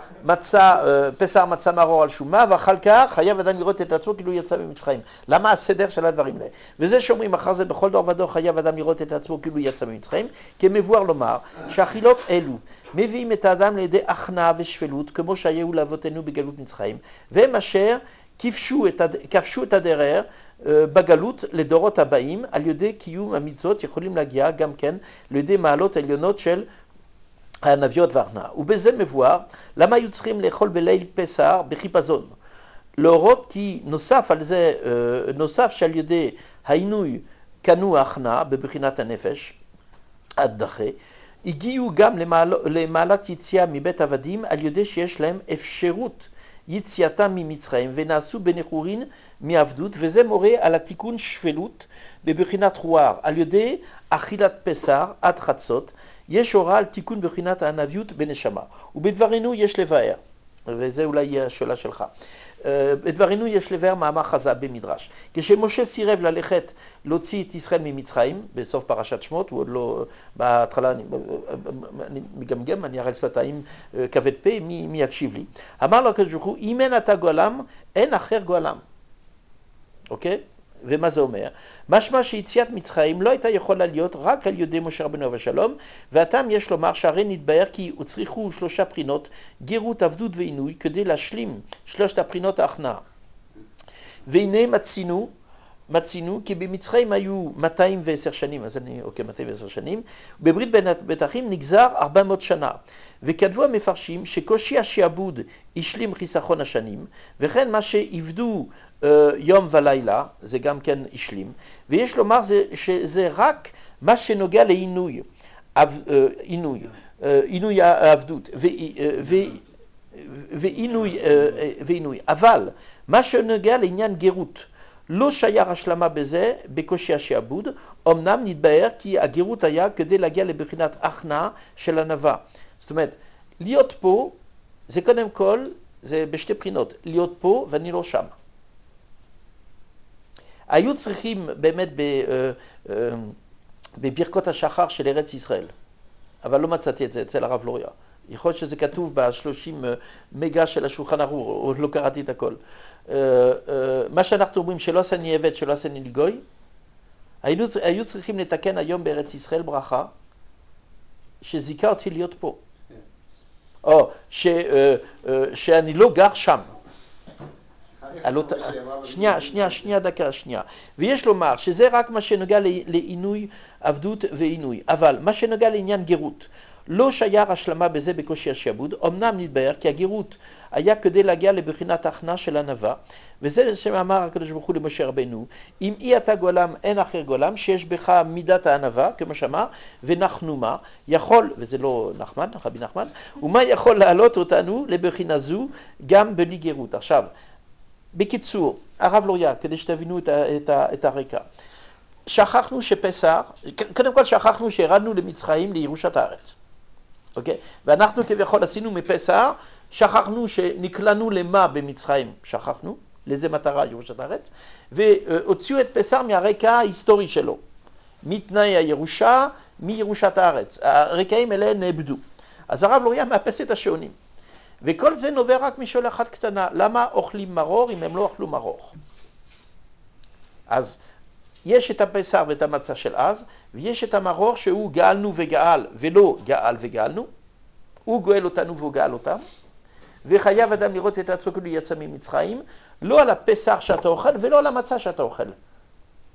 פסח מצא מרור על שומה, ואחר כך חייב אדם לראות את עצמו כאילו יצא ממצרים. למה הסדר של הדברים האלה? וזה שאומרים אחר זה בכל דור ודור חייב אדם לראות את עצמו כאילו יצא ממצרים, כי מבואר לומר שהאכילות אלו מביאים את האדם לידי הכנעה ושפלות, כמו שהיו לאבותינו בגלות מצרים, והם אשר כבשו את הדרך בגלות לדורות הבאים, על ידי קיום המצוות יכולים להגיע גם כן לידי מעלות עליונות של הנביות והכנעה. ובזה מבואר, למה היו צריכים לאכול בליל פסח בחיפזון? להורות כי נוסף על זה, נוסף שעל ידי העינוי קנו ההכנעה בבחינת הנפש, הדחה, הגיעו גם למעלת יציאה מבית עבדים על ידי שיש להם אפשרות יציאתם ממצרים ונעשו בנחורין מעבדות, וזה מורה על התיקון שפלות בבחינת רוח, על ידי אכילת פסח עד חצות, יש הוראה על תיקון בחינת הענביות בנשמה. ובדברנו יש לבאר, וזה אולי השאלה שלך, בדברנו יש לבאר מאמר חז"ל במדרש. כשמשה סירב ללכת להוציא את ישראל ממצרים, בסוף פרשת שמות, הוא עוד לא, בהתחלה אני מגמגם, אני אראה לשפתיים כבד פה, מי יקשיב לי? אמר לו הקדוש ברוך הוא, אם אין אתה גואלם, אין אחר גואלם. אוקיי? ומה זה אומר? משמע שיציאת מצרים לא הייתה יכולה להיות רק על ידי משה רבנו ושלום, והטעם יש לומר שהרי נתבהר כי הוצריכו שלושה בחינות, גירות, עבדות ועינוי, כדי להשלים שלושת הבחינות ההכנעה. והנה מצינו כי במצרים היו 210 שנים, אז אני, אוקיי, 210 שנים, בברית בין אחים נגזר 400 שנה. וכתבו המפרשים שקושי השעבוד השלים חיסכון השנים, וכן מה שעבדו יום ולילה, זה גם כן השלים, ויש לומר שזה רק מה שנוגע לעינוי, עינוי העבדות, ועינוי. אבל מה שנוגע לעניין גירות, לא שייך השלמה בזה בקושי השעבוד, אמנם נתבהר כי הגירות היה כדי להגיע לבחינת הכנעה של ענווה. זאת אומרת, להיות פה, זה קודם כל, זה בשתי בחינות, להיות פה ואני לא שם. היו צריכים באמת בברכות השחר של ארץ ישראל, אבל לא מצאתי את זה אצל הרב לוריה. יכול להיות שזה כתוב ב-30 מגה של השולחן ארוך, עוד לא קראתי את הכל. מה שאנחנו אומרים שלא עשני עבד, שלא עשני לגוי, היו צריכים לתקן היום בארץ ישראל ברכה שזיקה אותי להיות פה, או שאני לא גר שם. שנייה, ויש לומר שזה רק מה שנוגע לעינוי עבדות ועינוי, אבל מה שנוגע לעניין גירות, לא שייר השלמה בזה בקושי השעבוד, אמנם נתבהר כי הגירות היה כדי להגיע לבחינת ההכנה של ענווה, וזה שאמר הקדוש ברוך הוא למשה רבנו, אם אי אתה גולם אין אחר גולם, שיש בך מידת הענווה, כמו שאמר, ונחנומה, יכול, וזה לא נחמן, רבי נחמן, ומה יכול להעלות אותנו לבחינה זו גם בלי גירות. עכשיו, בקיצור, הרב לוריה, כדי שתבינו את הרקע, שכחנו שפסח, קודם כל שכחנו שהרדנו למצרים לירושת הארץ, אוקיי? ואנחנו כביכול עשינו מפסח, שכחנו שנקלענו למה במצרים, שכחנו, לזה מטרה ירושת הארץ, והוציאו את פסח מהרקע ההיסטורי שלו, מתנאי הירושה, מירושת הארץ, הרקעים האלה נאבדו. אז הרב לוריה מאפס את השעונים. וכל זה נובע רק משולחת קטנה, למה אוכלים מרור אם הם לא אוכלו מרור? אז יש את הפסח ואת המצה של אז, ויש את המרור שהוא גאלנו וגאל, ולא גאל וגאלנו, הוא גואל אותנו והוא גאל אותם, וחייב אדם לראות את עצמו כאילו יצא ממצרים, לא על הפסח שאתה אוכל ולא על המצה שאתה אוכל,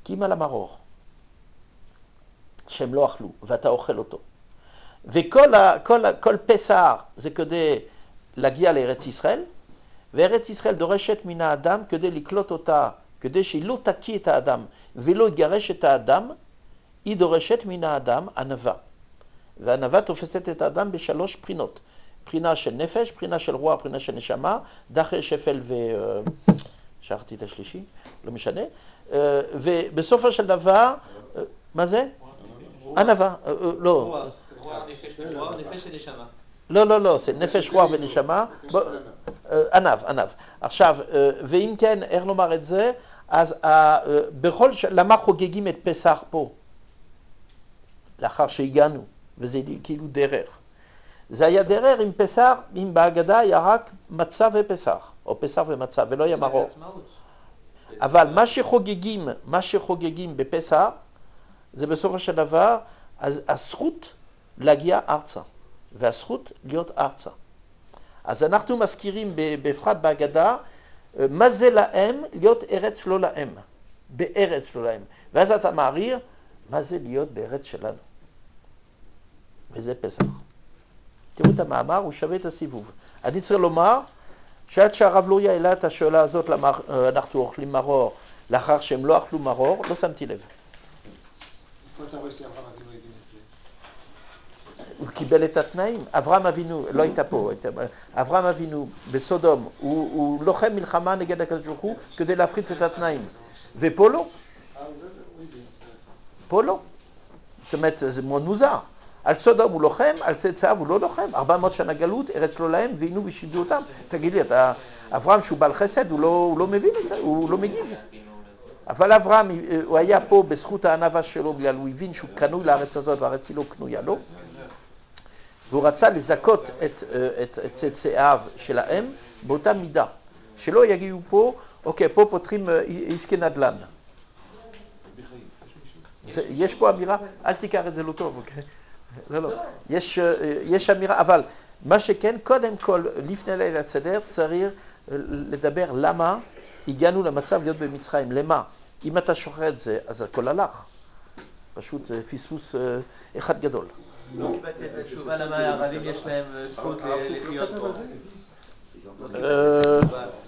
כי אם על המרור, שהם לא אכלו ואתה אוכל אותו. וכל כל פסח זה כדי להגיע לארץ ישראל, וארץ ישראל דורשת מן האדם כדי לקלוט אותה, כדי שהיא לא תקיא את האדם ולא יגרש את האדם, היא דורשת מן האדם ענווה. והענווה תופסת את האדם בשלוש בחינות, בחינה של נפש, בחינה של רוח, בחינה של נשמה, דחי, שפל שכחתי את השלישי, לא משנה. ובסופו של דבר, מה זה? ענווה, לא. רוח, נפש ונשמה. לא, זה נפש, רוח ונשמה, ענב. עכשיו, ואם כן, איך לומר את זה, אז למה חוגגים את פסח פה? לאחר שהגענו, וזה כאילו דרר. זה היה דרר עם פסח, אם בהגדה היה רק מצה ופסח, או פסח ומצה, ולא היה מרור. אבל מה שחוגגים בפסח, זה בסופו של דבר, אז הזכות להגיע ארצה. והזכות להיות ארצה. אז אנחנו מזכירים בפרט בהגדה, מה זה להם להיות ארץ לא להם, בארץ לא להם. ואז אתה מעריר, מה זה להיות בארץ שלנו. וזה פסח. תראו את המאמר, הוא שווה את הסיבוב. אני צריך לומר, שעד שהרב לוריה העלה את השאלה הזאת, למה אנחנו אוכלים מרור, לאחר שהם לא אכלו מרור, לא שמתי לב. איפה אתה רואה שאברהם אבינו יגיד את זה? הוא קיבל את התנאים. אברהם אבינו, לא הייתה פה, אברהם אבינו בסודום, הוא לוחם מלחמה נגד הקדוש ברוך הוא כדי להפחית את התנאים. ופה לא. פה לא. זאת אומרת, זה מאוד מוזר. על סודום הוא לוחם, על צאצאיו הוא לא לוחם. 400 שנה גלות, ארץ לא להם, ועינו ושידו אותם. תגיד לי, אברהם שהוא בעל חסד, הוא לא מבין את זה, הוא לא מגיב. אבל אברהם, הוא היה פה בזכות הענווה שלו, בגלל הוא הבין שהוא קנוי לארץ הזאת, והארץ היא לא קנויה לו. והוא רצה לזכות את צאצאיו של האם באותה מידה, שלא יגיעו פה, אוקיי, פה פותחים עסקי נדל"ן. יש פה אמירה, אל תיקח את זה לא טוב, אוקיי? לא, יש אמירה, אבל מה שכן, קודם כל, לפני ליל הסדר, צריך לדבר למה הגענו למצב להיות במצרים, למה? אם אתה שוכח את זה, אז הכל הלך. פשוט פספוס אחד גדול. לא קיבלתי את התשובה למה הערבים יש להם זכות לחיות פה.